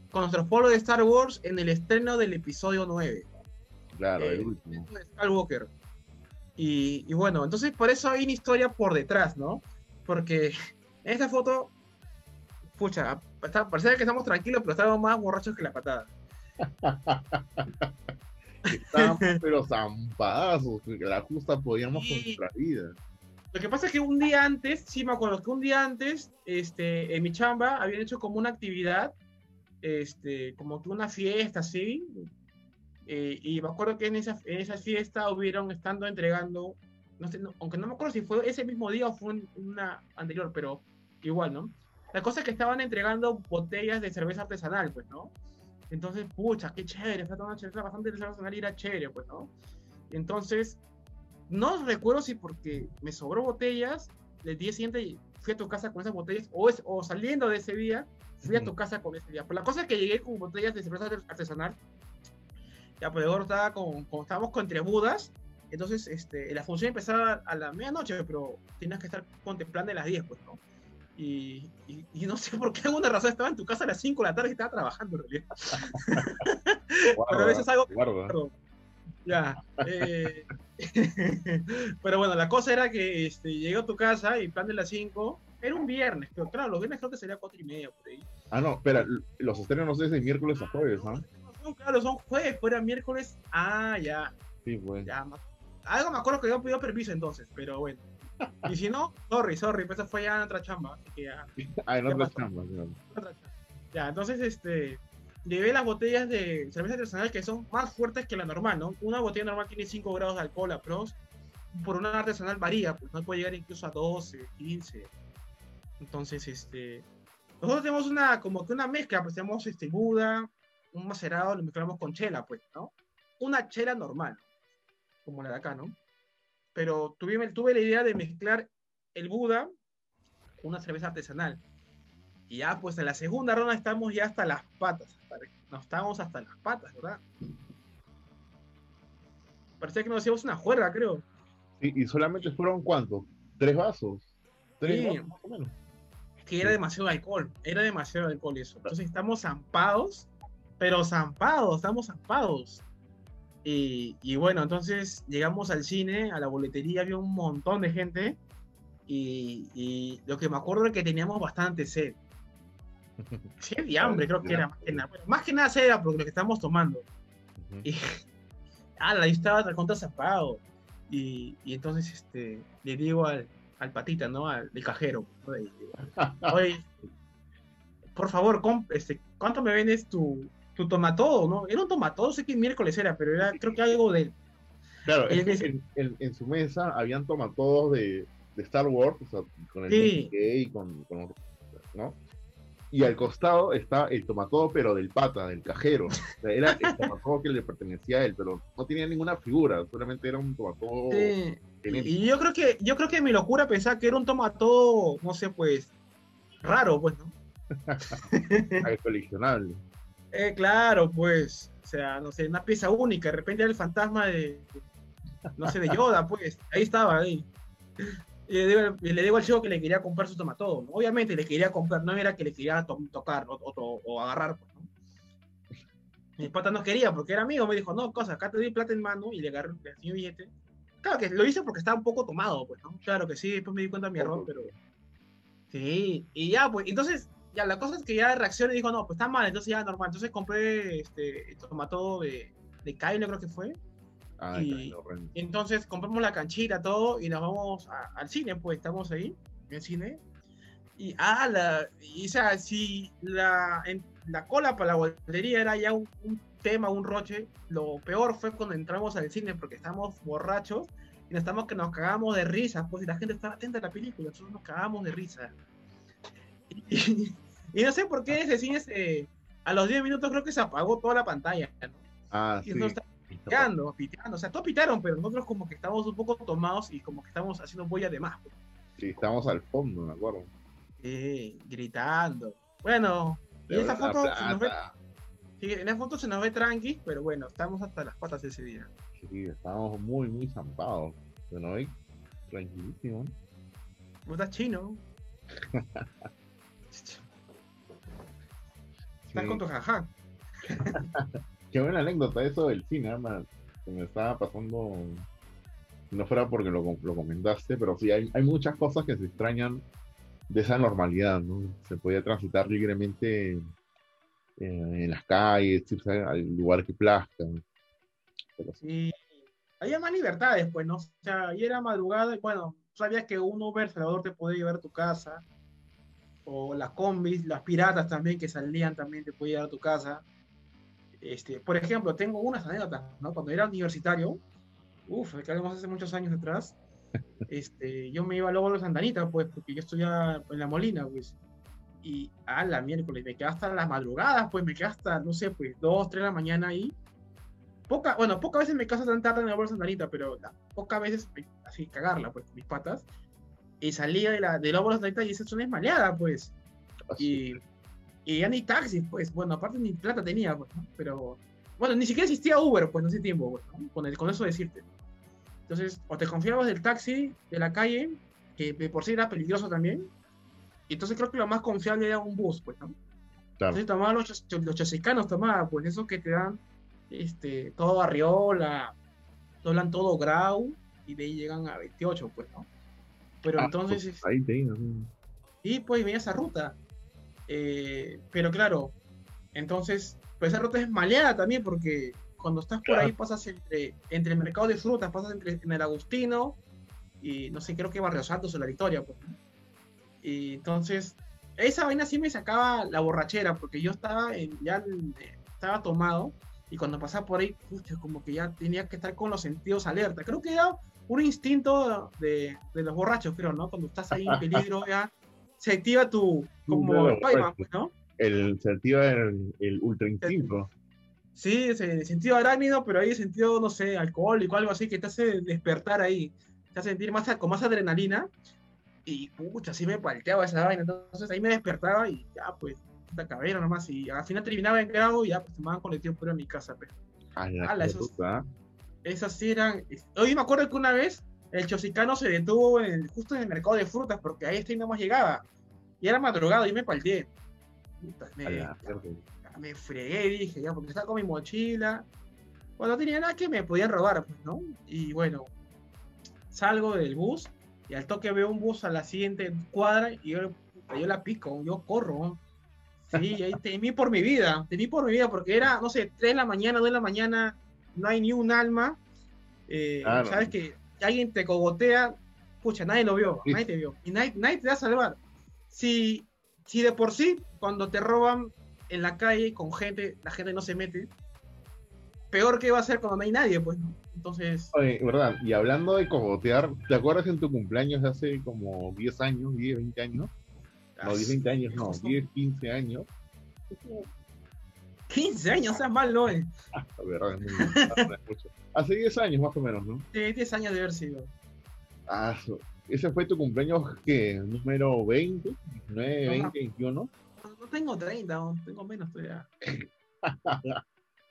con nuestro pueblo de Star Wars en el estreno del episodio 9. Claro, el último. De Skywalker. Y bueno, entonces por eso hay una historia por detrás, ¿no? Porque en esta foto, pucha, parecía que estamos tranquilos, pero estábamos más borrachos que la patada. Estábamos, pero zampadazos, que la justa podíamos con nuestra vida. Lo que pasa es que un día antes, sí me acuerdo que un día antes, en mi chamba, habían hecho como una actividad, como que una fiesta así, y me acuerdo que en esa fiesta hubieron estando entregando, no sé, aunque no me acuerdo si fue ese mismo día o fue una anterior, pero igual, ¿no? La cosa es que estaban entregando botellas de cerveza artesanal, pues, ¿no? Entonces, pucha, qué chévere, está tomando cerveza bastante artesanal y era chévere, pues, ¿no? Entonces, no recuerdo si porque me sobró botellas, el día siguiente fui a tu casa con esas botellas, o saliendo de ese día, fui a tu casa con ese día. Pero la cosa es que llegué con botellas de cerveza artesanal. Ya, pues, ahora estaba estábamos con entre budas. Entonces, la función empezaba a la medianoche, pero tenías que estar contemplando a las 10, pues, ¿no? Y no sé por qué alguna razón estaba en tu casa a las 5 de la tarde y estaba trabajando en realidad. Guarda, pero a veces algo... Guarda. Ya. Pero bueno, la cosa era que llegué a tu casa y plan de las 5, era un viernes, pero claro, los viernes creo que sería 4:30 por ahí. Ah, no, espera, los estrenos no sé si es miércoles a jueves, ¿no? No, claro, son jueves, pero era miércoles. Ah, ya. Sí, pues. Ya, algo me acuerdo que yo pidió permiso entonces, pero bueno. Y si no, sorry, pues esa fue ya en otra chamba, así que ya. Ah, en otra chamba, claro. Ya, entonces llevé las botellas de cerveza artesanal que son más fuertes que la normal, ¿no? Una botella normal tiene 5 grados de alcohol a pros, por una artesanal varía, pues no puede llegar incluso a 12, 15. Entonces, nosotros tenemos una, como que una mezcla, pues tenemos Buda, un macerado, lo mezclamos con chela, pues, ¿no? Una chela normal, como la de acá, ¿no? Pero tuve la idea de mezclar el Buda con una cerveza artesanal. Y ya, pues en la segunda ronda estamos ya hasta las patas. Nos estábamos hasta las patas, ¿verdad? Parecía que nos hacíamos una juerga, creo. Sí, y solamente fueron, ¿cuántos? 3 vasos. 3 sí, vasos, más o menos. Es que era demasiado alcohol. Era demasiado alcohol eso. Entonces estamos zampados, pero zampados. Y bueno, entonces llegamos al cine, a la boletería, había un montón de gente. Y lo que me acuerdo es que teníamos bastante sed. Sed y hambre, creo que era más que nada. Bueno, más que nada sed era porque lo que estábamos tomando. Uh-huh. Y yo estaba contra zapado. Y entonces le digo al patita, ¿no? Al cajero. Oye, por favor, ¿cuánto me vendes tu tomatodo, ¿no? Era un tomatodo, sé que miércoles era, pero era creo que algo de... Claro, en su mesa habían tomatodos de Star Wars, o sea, con el sí. Y con... ¿no? Y al costado está el tomatodo, pero del pata, del cajero. O sea, era el tomatodo que le pertenecía a él, pero no tenía ninguna figura, solamente era un tomatodo... Sí. Y yo creo que mi locura pensaba que era un tomatodo, no sé, pues, raro, pues, ¿no? Coleccionable. Claro, pues, o sea, no sé, una pieza única, de repente era el fantasma de, no sé, de Yoda, pues, ahí estaba, ahí. Y le digo al chico que le quería comprar su tomatodo, ¿no? Obviamente le quería comprar, no era que le quería tocar o agarrar, pues, ¿no? Mi pata no quería, porque era amigo, me dijo, no, cosa, acá te doy plata en mano, y le agarré un pequeño billete. Claro que lo hice porque estaba un poco tomado, pues, ¿no? Claro que sí, después me di cuenta de mi error, pero... Sí, y ya, pues, entonces... Ya, la cosa es que ya reaccioné y dijo, no, pues está mal, entonces ya normal. Entonces compré tomatodo de Kylo, creo que fue. Ah, y entonces compramos la canchita, todo, y nos vamos al cine, pues estamos ahí, en el cine. Y, o sea, si la cola para la boletería era ya un tema, un roche, lo peor fue cuando entramos al cine, porque estábamos borrachos y nos cagamos de risa, pues, y la gente estaba atenta a la película, nosotros nos cagamos de risa. Y no sé por qué ese cine a los 10 minutos creo que se apagó toda la pantalla, ¿no? Ah, y sí. Nos estaban pitando, o sea, todos pitaron, pero nosotros como que estábamos un poco tomados y como que estábamos haciendo bulla de más. Sí, estábamos al fondo, me acuerdo. Sí, gritando. Bueno, en esa foto se nos ve tranqui, pero bueno, estamos hasta las patas ese día. Sí, estábamos muy, muy zampados. Se nos ve tranquilísimo. ¿No estás chino? Estás sí. Con tu jajá. Qué buena anécdota eso del cine, además. Se me estaba pasando. No fuera porque lo comentaste, pero sí, hay muchas cosas que se extrañan de esa normalidad, ¿no? Se podía transitar libremente en las calles, irse al lugar que plazcan. Pero sí. Había más libertades, pues, ¿no? O sea, y era madrugada, y bueno, sabías que un Uber Salvador te podía llevar a tu casa. O las combis, las piratas también que salían también te podían llevar a tu casa. Por ejemplo, tengo unas anécdotas, ¿no? Cuando era universitario, que hablamos hace muchos años atrás, yo me iba luego a los Santanitas, pues, porque yo estudiaba en La Molina, pues, y la miércoles, me quedaba hasta las madrugadas, pues, me quedaba hasta, no sé, pues, 2, 3 de la mañana ahí. Pocas veces me caso tan tarde en la bolsa Santanita, pero pocas veces, así, cagarla, pues, con mis patas. Y salía de la bola y esa zona es maleada, pues. Y ya ni taxis, pues. Bueno, aparte ni plata tenía, pues, ¿no? Pero, bueno, ni siquiera existía Uber, pues, en ese tiempo, pues, ¿no? Con eso decirte. Entonces, o te confiabas del taxi de la calle, que de por sí era peligroso también, Y entonces creo que lo más confiable era un bus, pues, ¿no? Claro. Entonces tomaban los chasicanos, tomaban, pues, esos que te dan todo arriola, doblan todo grau, y de ahí llegan a 28, pues, ¿no? Pero entonces... Pues, ahí te iba. Y pues venía esa ruta. Pero claro, entonces, pues esa ruta es maleada también, porque cuando estás por ahí pasas entre el mercado de frutas, pasas en el Agustino, y no sé, creo que Barrio Santos o La Victoria, pues, ¿no? Y entonces, esa vaina sí me sacaba la borrachera, porque yo estaba tomado, y cuando pasaba por ahí, como que ya tenía que estar con los sentidos alerta. Creo que era un instinto de los borrachos, creo, ¿no? Cuando estás ahí en peligro, ya se activa tu, como el Paiman, ¿no? Se activa el ultra instinto. Sí, el sentido arácnido, pero ahí el sentido, no sé, alcohólico, algo así, que te hace despertar ahí, te hace sentir con más adrenalina. Y así me palteaba esa vaina, entonces ahí me despertaba y ya pues, la cabera nomás, y al final terminaba en grado y ya pues tomaban colectivo por mi casa, pero... Esas eran... Hoy me acuerdo que una vez el chosicano se detuvo justo en el mercado de frutas, porque ahí nomás llegaba, y era madrugada y me palteé. Me fregué, dije, ya, porque estaba con mi mochila, bueno, no tenía nada que me podían robar, pues, ¿no? Y bueno, salgo del bus, y al toque veo un bus a la siguiente cuadra y yo la pico, yo corro. Sí, ahí temí por mi vida, porque era, no sé, 3 de la mañana, 2 de la mañana, no hay ni un alma. Claro. Sabes que alguien te cogotea, nadie lo vio, sí. Nadie te vio, y nadie te va a salvar. Si de por sí, cuando te roban en la calle con gente, la gente no se mete, peor que va a ser cuando no hay nadie, pues, ¿no? Entonces... Oye, verdad, y hablando de cogotear, ¿te acuerdas en tu cumpleaños de hace como 10 años, 10, 20 años? No, 10, 20 años, no, 10, 15 años. 15 años, o sea, mal no es. Verdad, es mucho. Hace 10 años más o menos, ¿no? Sí, 10 años de haber sido. Ese fue tu cumpleaños, ¿qué? Número 20, 19, no, 20, 21. No tengo 30, no, tengo menos todavía.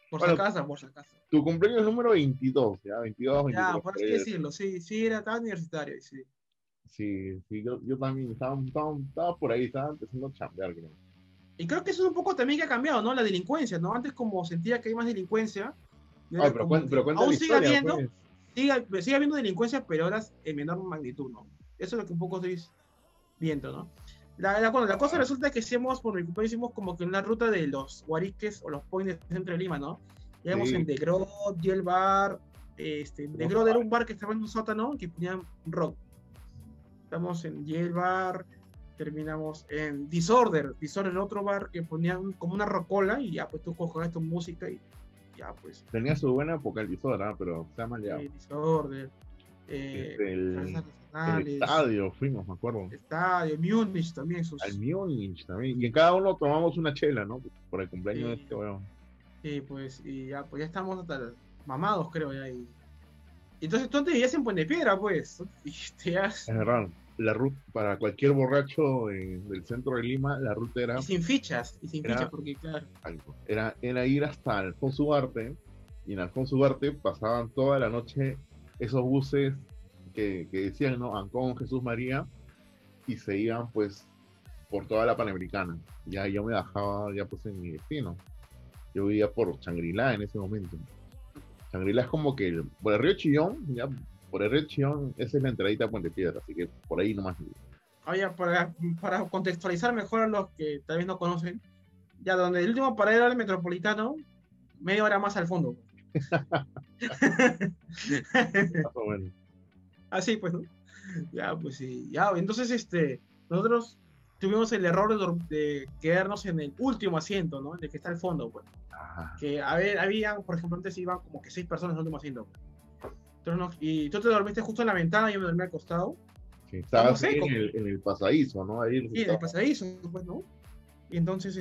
Por si acaso. Tu cumpleaños número 22, ¿ya? 22, ya, 23. Por así decirlo, sí, estaba universitario, sí. Sí, yo también estaba por ahí, estaba empezando a chambear, creo. Y creo que eso es un poco también que ha cambiado, ¿no? La delincuencia, ¿no? Antes como sentía que hay más delincuencia. Pero cuenta la historia, sigue habiendo, pues. Sigue habiendo delincuencia, pero ahora es en menor magnitud, ¿no? Eso es lo que un poco estoy viendo, ¿no? La cosa resulta que hicimos como que una ruta de los guariques o los points del centro de Lima, ¿no? Llegamos en The Grot, y el bar. The Grot era un bar que estaba en un sótano que ponían rock. Estamos en Yale Bar, terminamos en Disorder, otro bar que ponían como una rocola, y ya pues tú cogías tu música y ya pues. Tenía su buena época el Disorder, pero se ha maleado. Disorder, el estadio, fuimos, me acuerdo. Estadio, Múnich también. Al Múnich también, y en cada uno tomamos una chela, ¿no? Por el cumpleaños de este weón. Sí, pues, y ya pues ya estamos hasta mamados, creo, ya. Entonces tú antes vivías en Puente Piedra, pues. Es raro. La ruta, para cualquier borracho del centro de Lima, la ruta era... Y sin fichas, porque claro... Era ir hasta Alfonso Ugarte, y en Alfonso Ugarte pasaban toda la noche esos buses que decían, ¿no? Ancón, Jesús María, y se iban, pues, por toda la Panamericana. Ya yo me bajaba, ya pues, en mi destino. Yo vivía por Shangri-La en ese momento. Shangri-La es como que por el río Chillón, esa es la entradita a Puente Piedra, así que por ahí nomás. Oye, para contextualizar mejor a los que tal vez no conocen, ya donde el último paradero era el Metropolitano, media hora más al fondo. Bueno. Así pues, ¿no? Ya, pues sí. Ya, entonces nosotros tuvimos el error de quedarnos en el último asiento, ¿no? En el que está al fondo, pues. Que a ver, habían, por ejemplo, antes iban como que 6 personas en el último asiento. Entonces, y tú te dormiste justo en la ventana, yo me dormí al costado. Sí, estabas en el pasadizo, ¿no? Ahí sí, en el pasadizo, pues, ¿no? Y entonces,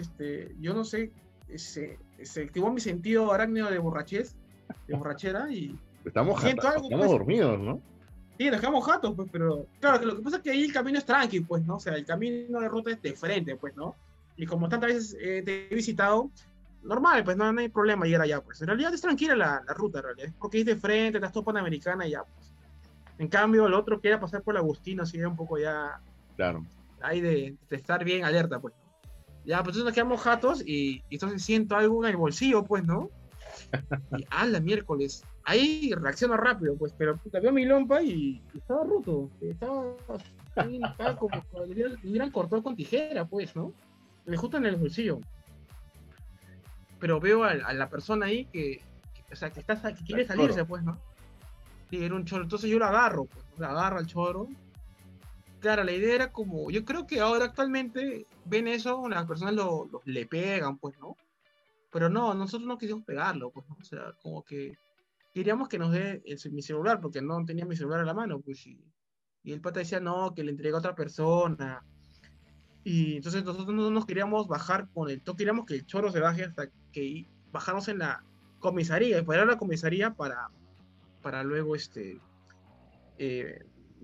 yo no sé, se activó mi sentido arácnido de borrachera y... Estamos dormidos, ¿no? Sí, nos quedamos jatos, pues, pero... Claro, que lo que pasa es que ahí el camino es tranqui, pues, ¿no? O sea, el camino de ruta es de frente, pues, ¿no? Y como tantas veces te he visitado... Normal, pues no hay problema llegar allá, pues. En realidad es tranquila la ruta, en realidad. Porque es de frente, estás todo Panamericana y ya, pues. En cambio, el otro que era pasar por la Agustina, así era un poco ya... Claro. hay de estar bien alerta, pues. Ya, pues entonces nos quedamos jatos y entonces siento algo en el bolsillo, pues, ¿no? Y ala, miércoles. Ahí reacciono rápido, pues, pero puta, veo mi lompa y estaba roto. Estaba como le hubieran cortado con tijera, pues, ¿no? Me justo en el bolsillo. Pero veo a la persona ahí que quiere salirse, pues, ¿no? Sí, era un choro. Entonces yo lo agarro, pues, lo agarro al choro. Claro, la idea era como, yo creo que ahora actualmente ven eso, las personas le pegan, pues, ¿no? Pero no, nosotros no quisimos pegarlo, pues, ¿no? O sea, como que queríamos que nos dé mi celular, porque no tenía mi celular a la mano, pues, y el pata decía, no, que le entrega a otra persona. Y entonces nosotros no nos queríamos bajar con el toque, queríamos que el choro se baje hasta que bajamos en la comisaría, y para ir a la comisaría para luego,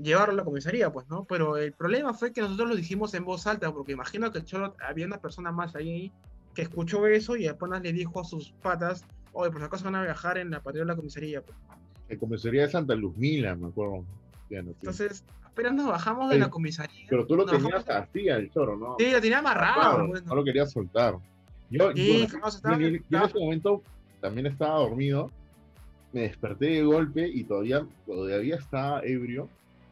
llevarlo a la comisaría, pues, ¿no? Pero el problema fue que nosotros lo dijimos en voz alta, porque imagino que el choro, había una persona más ahí que escuchó eso y apenas le dijo a sus patas, oye, por si acaso van a viajar en la patrulla de la comisaría, pues. La comisaría de Santa Luzmila, me acuerdo. Ya no, entonces, apenas nos bajamos de la comisaría. Pero tú lo tenías así al choro, ¿no? Sí, lo tenía amarrado, pues, ¿no? No lo quería soltar. Yo en ese momento también estaba dormido, me desperté de golpe y todavía estaba ebrio.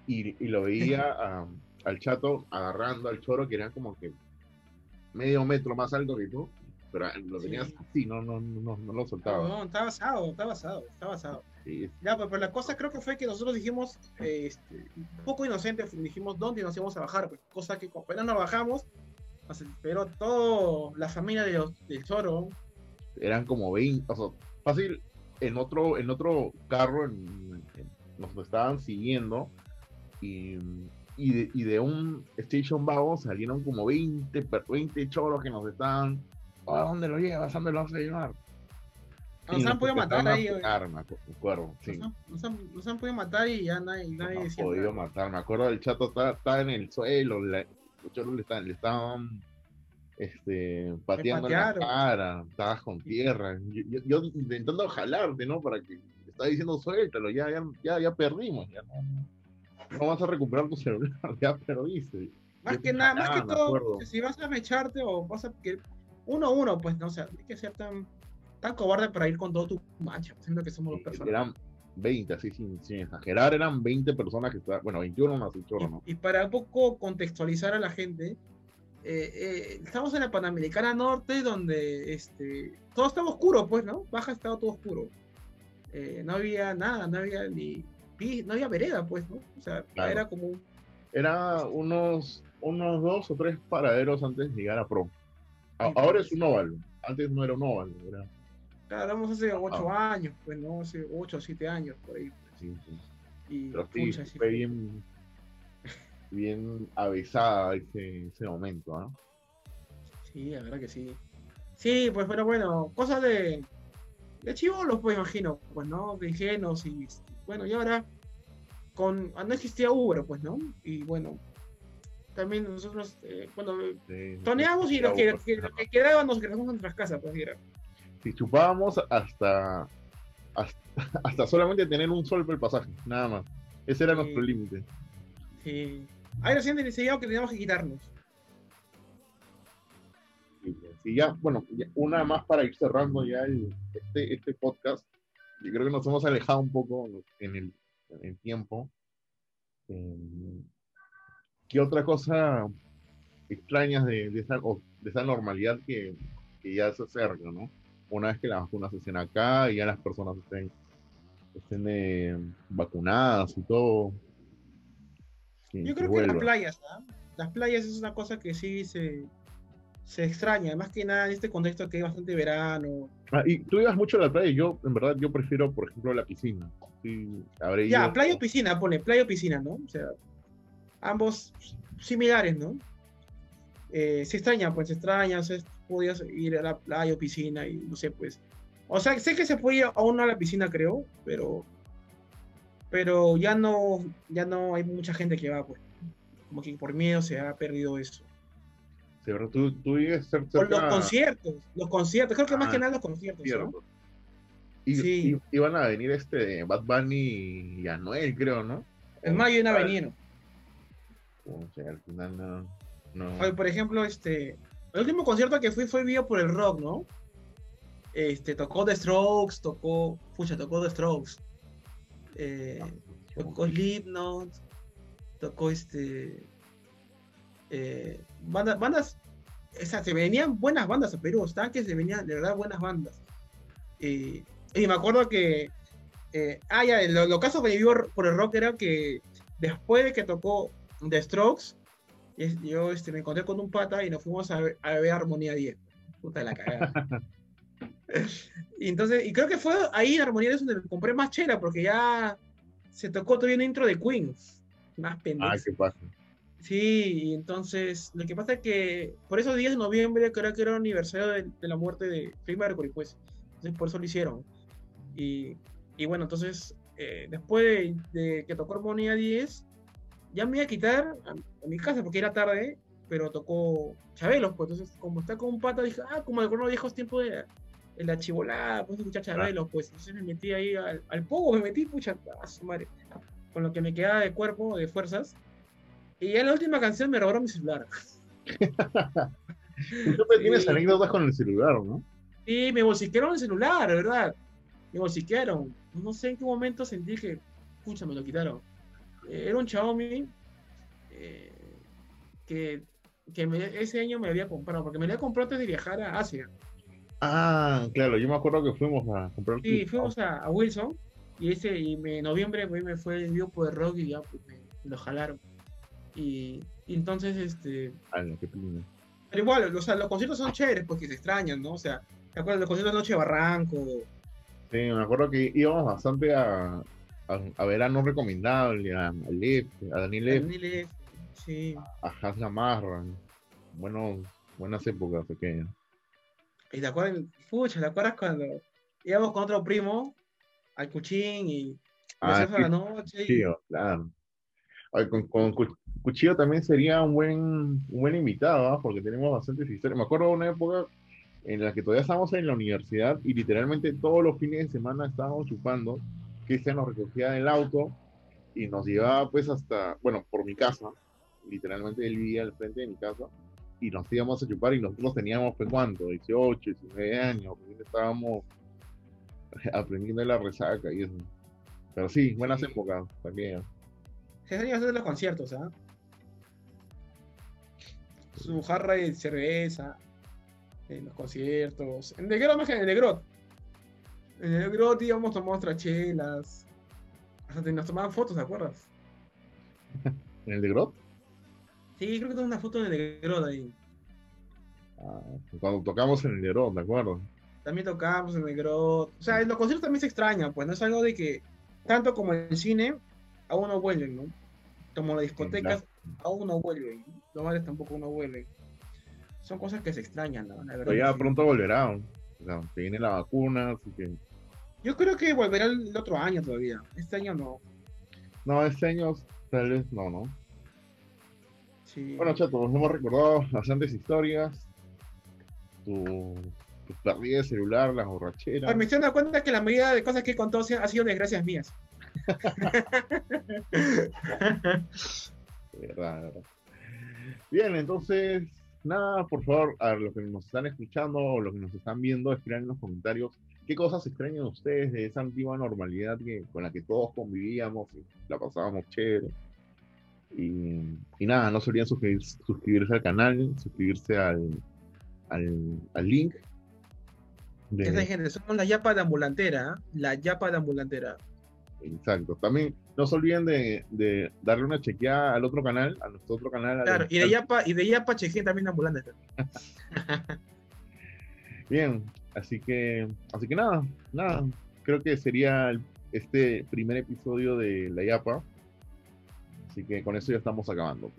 Y lo veía al chato agarrando al choro, que era como que medio metro más alto que tú, pero lo tenías así, no lo soltaba. No, estaba asado. Sí. Ya, pero la cosa creo que fue que nosotros dijimos, un poco inocente, dijimos dónde nos íbamos a bajar, pues, cosa que apenas nos bajamos, pero toda la familia del choro. Eran como 20, o sea, fácil, en otro carro nos estaban siguiendo. Y de un station vago salieron como 20 choros que nos estaban, ¿a dónde lo llevas? ¿A dónde lo vas a llevar? Nos han podido matar ahí. Nos han podido matar y ya nadie decía. Nos han podido matar, me acuerdo del chato estaba en el suelo, los choros le estaban pateando en la cara, estabas con tierra, yo intentando jalarte, ¿no? Para que te estaba diciendo suéltalo, ya perdimos, ya no vas a recuperar tu celular, ya perdiste. Más que nada, más que todo, si vas a mecharte o vas a que uno, pues, no, o sea, hay que ser tan cobarde para ir con todo tu mancha, siendo que somos dos personas. Eran 20, así sin exagerar, eran 20 personas que estaban, bueno, 21 más el chorro, ¿no? Y para un poco contextualizar a la gente, estamos en la Panamericana Norte, donde todo estaba oscuro, pues, ¿no? Baja estaba todo oscuro. No había nada, no había ni. No había vereda, pues, ¿no? O sea, claro. Era como... Era unos 2 o 3 paraderos antes de llegar a Pro. Ahora es un óvalo. Antes no era un óvalo. Era... Claro, éramos hace 8 años, pues, ¿no? Hace 8 o 7 años, por ahí. Pues. Sí. Y, pero pucha, sí, fue bien... bien avisada ese momento, ¿no? Sí, la verdad que sí. Sí, pues, pero bueno, cosas de chibolos, pues, imagino. Pues, ¿no? De ingenuos y... Bueno, y ahora, no existía Uber, pues, ¿no? Y bueno, también nosotros, toneamos y lo que quedaba nos quedamos en nuestras casas, pues, era. Si chupábamos hasta solamente tener un sol por el pasaje, nada más. Ese era nuestro límite. Sí. Ahí recién decidimos que teníamos que quitarnos. Y ya, bueno, una más para ir cerrando ya este podcast. Yo creo que nos hemos alejado un poco en el tiempo. ¿Qué otra cosa extrañas de esa normalidad que ya se acerca, ¿no? Una vez que las vacunas estén acá y ya las personas estén vacunadas y todo. Yo creo que las playas, ¿no? Las playas es una cosa que sí se extraña, más que nada en este contexto que hay bastante verano. Y tú ibas mucho a la playa, yo en verdad yo prefiero, por ejemplo, la piscina. Sí, ya, playa o piscina, pone playa o piscina, ¿no? O sea, ambos similares, ¿no? Se extraña, pues se extraña, o sea, podías ir a la playa o piscina y no sé, pues. O sea, sé que se podía aún a la piscina, creo, pero ya no hay mucha gente que va, pues. Como que por miedo se ha perdido eso. Tú vives cerca... Los conciertos, creo que más que nada los conciertos, ¿no? Y sí. Iban a venir Bad Bunny y Anuel, creo, ¿no? En mayo iban a venir. O sea, al final no... No. Oye, por ejemplo, el último concierto que fui fue Vivo por el Rock, ¿no? Tocó The Strokes, tocó The Strokes. Tocó Slipknot, tocó bandas, o sea, se venían buenas bandas a Perú, estaban que se venían de verdad buenas bandas. Y me acuerdo que lo caso que vivió por el Rock era que después de que tocó The Strokes, yo me encontré con un pata y nos fuimos a ver Armonía 10. Puta de la cagada. Y entonces, y creo que fue ahí en Armonía 10 donde compré más chela, porque ya se tocó todavía un intro de Queens. Más pendejo. Ah, qué pasa. Sí, y entonces, lo que pasa es que por esos días de noviembre, creo que era el aniversario de la muerte de Freddie Mercury, pues. Entonces, por eso lo hicieron. Y bueno, entonces, después de que tocó Armonía 10, ya me iba a quitar a mi casa porque era tarde, pero tocó Chabelos, pues. Entonces, como está con un pata, dije, como de acuerdo a viejos tiempos de la chibolada, pues escuchar Chabelos, pues. Entonces me metí ahí al pogo, me metí, pucha, a su madre, con lo que me quedaba de cuerpo, de fuerzas. Y ya en la última canción me robaron mi celular. Tú tienes anécdotas con el celular, ¿no? Sí, me bolsiquearon el celular, de verdad. Me bolsiquearon. No sé en qué momento sentí que, pucha, me lo quitaron. Era un Xiaomi ese año me había comprado, porque me lo había comprado antes de viajar a Asia. Ah, claro, yo me acuerdo que fuimos a comprar. Sí, fuimos a Wilson, y en noviembre me fue el Vivo por el Rock y ya pues, me lo jalaron. Y entonces, Ay, qué pena. Pero igual, o sea, los conciertos son chéveres porque se extrañan, ¿no? O sea, ¿te acuerdas de los conciertos de Noche de Barranco? Sí, me acuerdo que íbamos bastante a ver a No Recomendable, a Daniel Lef, sí. A Haslamarra. Bueno, buenas épocas pequeñas. Y te acuerdas cuando íbamos con otro primo al Cuchín y pasamos a la noche. Cuchillo, claro. Ay, con Cuchillo también sería un buen invitado, ¿eh? Porque tenemos bastantes historias. Me acuerdo de una época en la que todavía estábamos en la universidad y literalmente todos los fines de semana estábamos chupando. Cristian nos recogía del auto y nos llevaba pues hasta, bueno, por mi casa, literalmente él vivía al frente de mi casa y nos íbamos a chupar y nosotros teníamos pues cuánto, 18, 19 años, pues, estábamos aprendiendo de la resaca y eso. Pero sí, buenas épocas también. Se salían de los conciertos, ¿ah? Su jarra de cerveza, en los conciertos, en el Grot más que en el Grot. En el Grot íbamos tomando otras chelas. Hasta nos tomaban fotos, ¿te acuerdas? ¿En el de Grot? Sí, creo que tengo una foto en el de Grot ahí. Ah, cuando tocamos en el de Grot, ¿te acuerdas? También tocamos en el Grot. O sea, los conciertos también se extrañan, pues no es algo de que, tanto como en el cine, aún no vuelven, ¿no? Como las discotecas, aún no vuelven. Los bares tampoco no vuelven. Son cosas que se extrañan, ¿no? La verdad. Pero ya sí. Pronto volverán. No, se viene la vacuna, así que... Yo creo que volverá el otro año todavía. Este año no. No, este año tal vez no, ¿no? Sí. Bueno, chato, nos hemos recordado bastantes historias. Tu pérdida de celular, las borracheras... Ay, me estoy dando cuenta que la mayoría de cosas que he contado ha sido desgracias mías. Verdad. Bien, entonces... Nada, por favor, a los que nos están escuchando o los que nos están viendo, escriban en los comentarios qué cosas extrañan ustedes de esa antigua normalidad con la que todos convivíamos y la pasábamos chévere. Y nada, no se olviden suscribirse al canal, suscribirse al link. Esa gente, somos La Yapa de Ambulantera, La Yapa de Ambulantera. Exacto, también no se olviden de darle una chequeada al otro canal, a nuestro otro canal. Claro, y de Yapa chequeen también Ambulantes. Bien, así que nada, creo que sería este primer episodio de La Yapa. Así que con eso ya estamos acabando.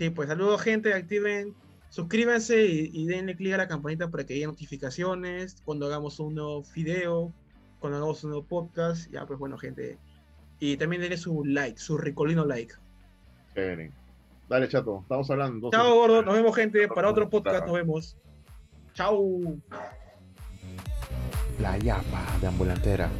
Sí, pues saludos gente, activen, suscríbanse y denle click a la campanita para que haya notificaciones cuando hagamos un nuevo video. Cuando hagamos un nuevo podcast, ya pues bueno gente, y también denle su like, su ricolino like. Chévere. Dale chato, estamos hablando. Chao gordo, nos vemos gente, para otro podcast nos vemos. Chao. La Yapa de Ambulantera.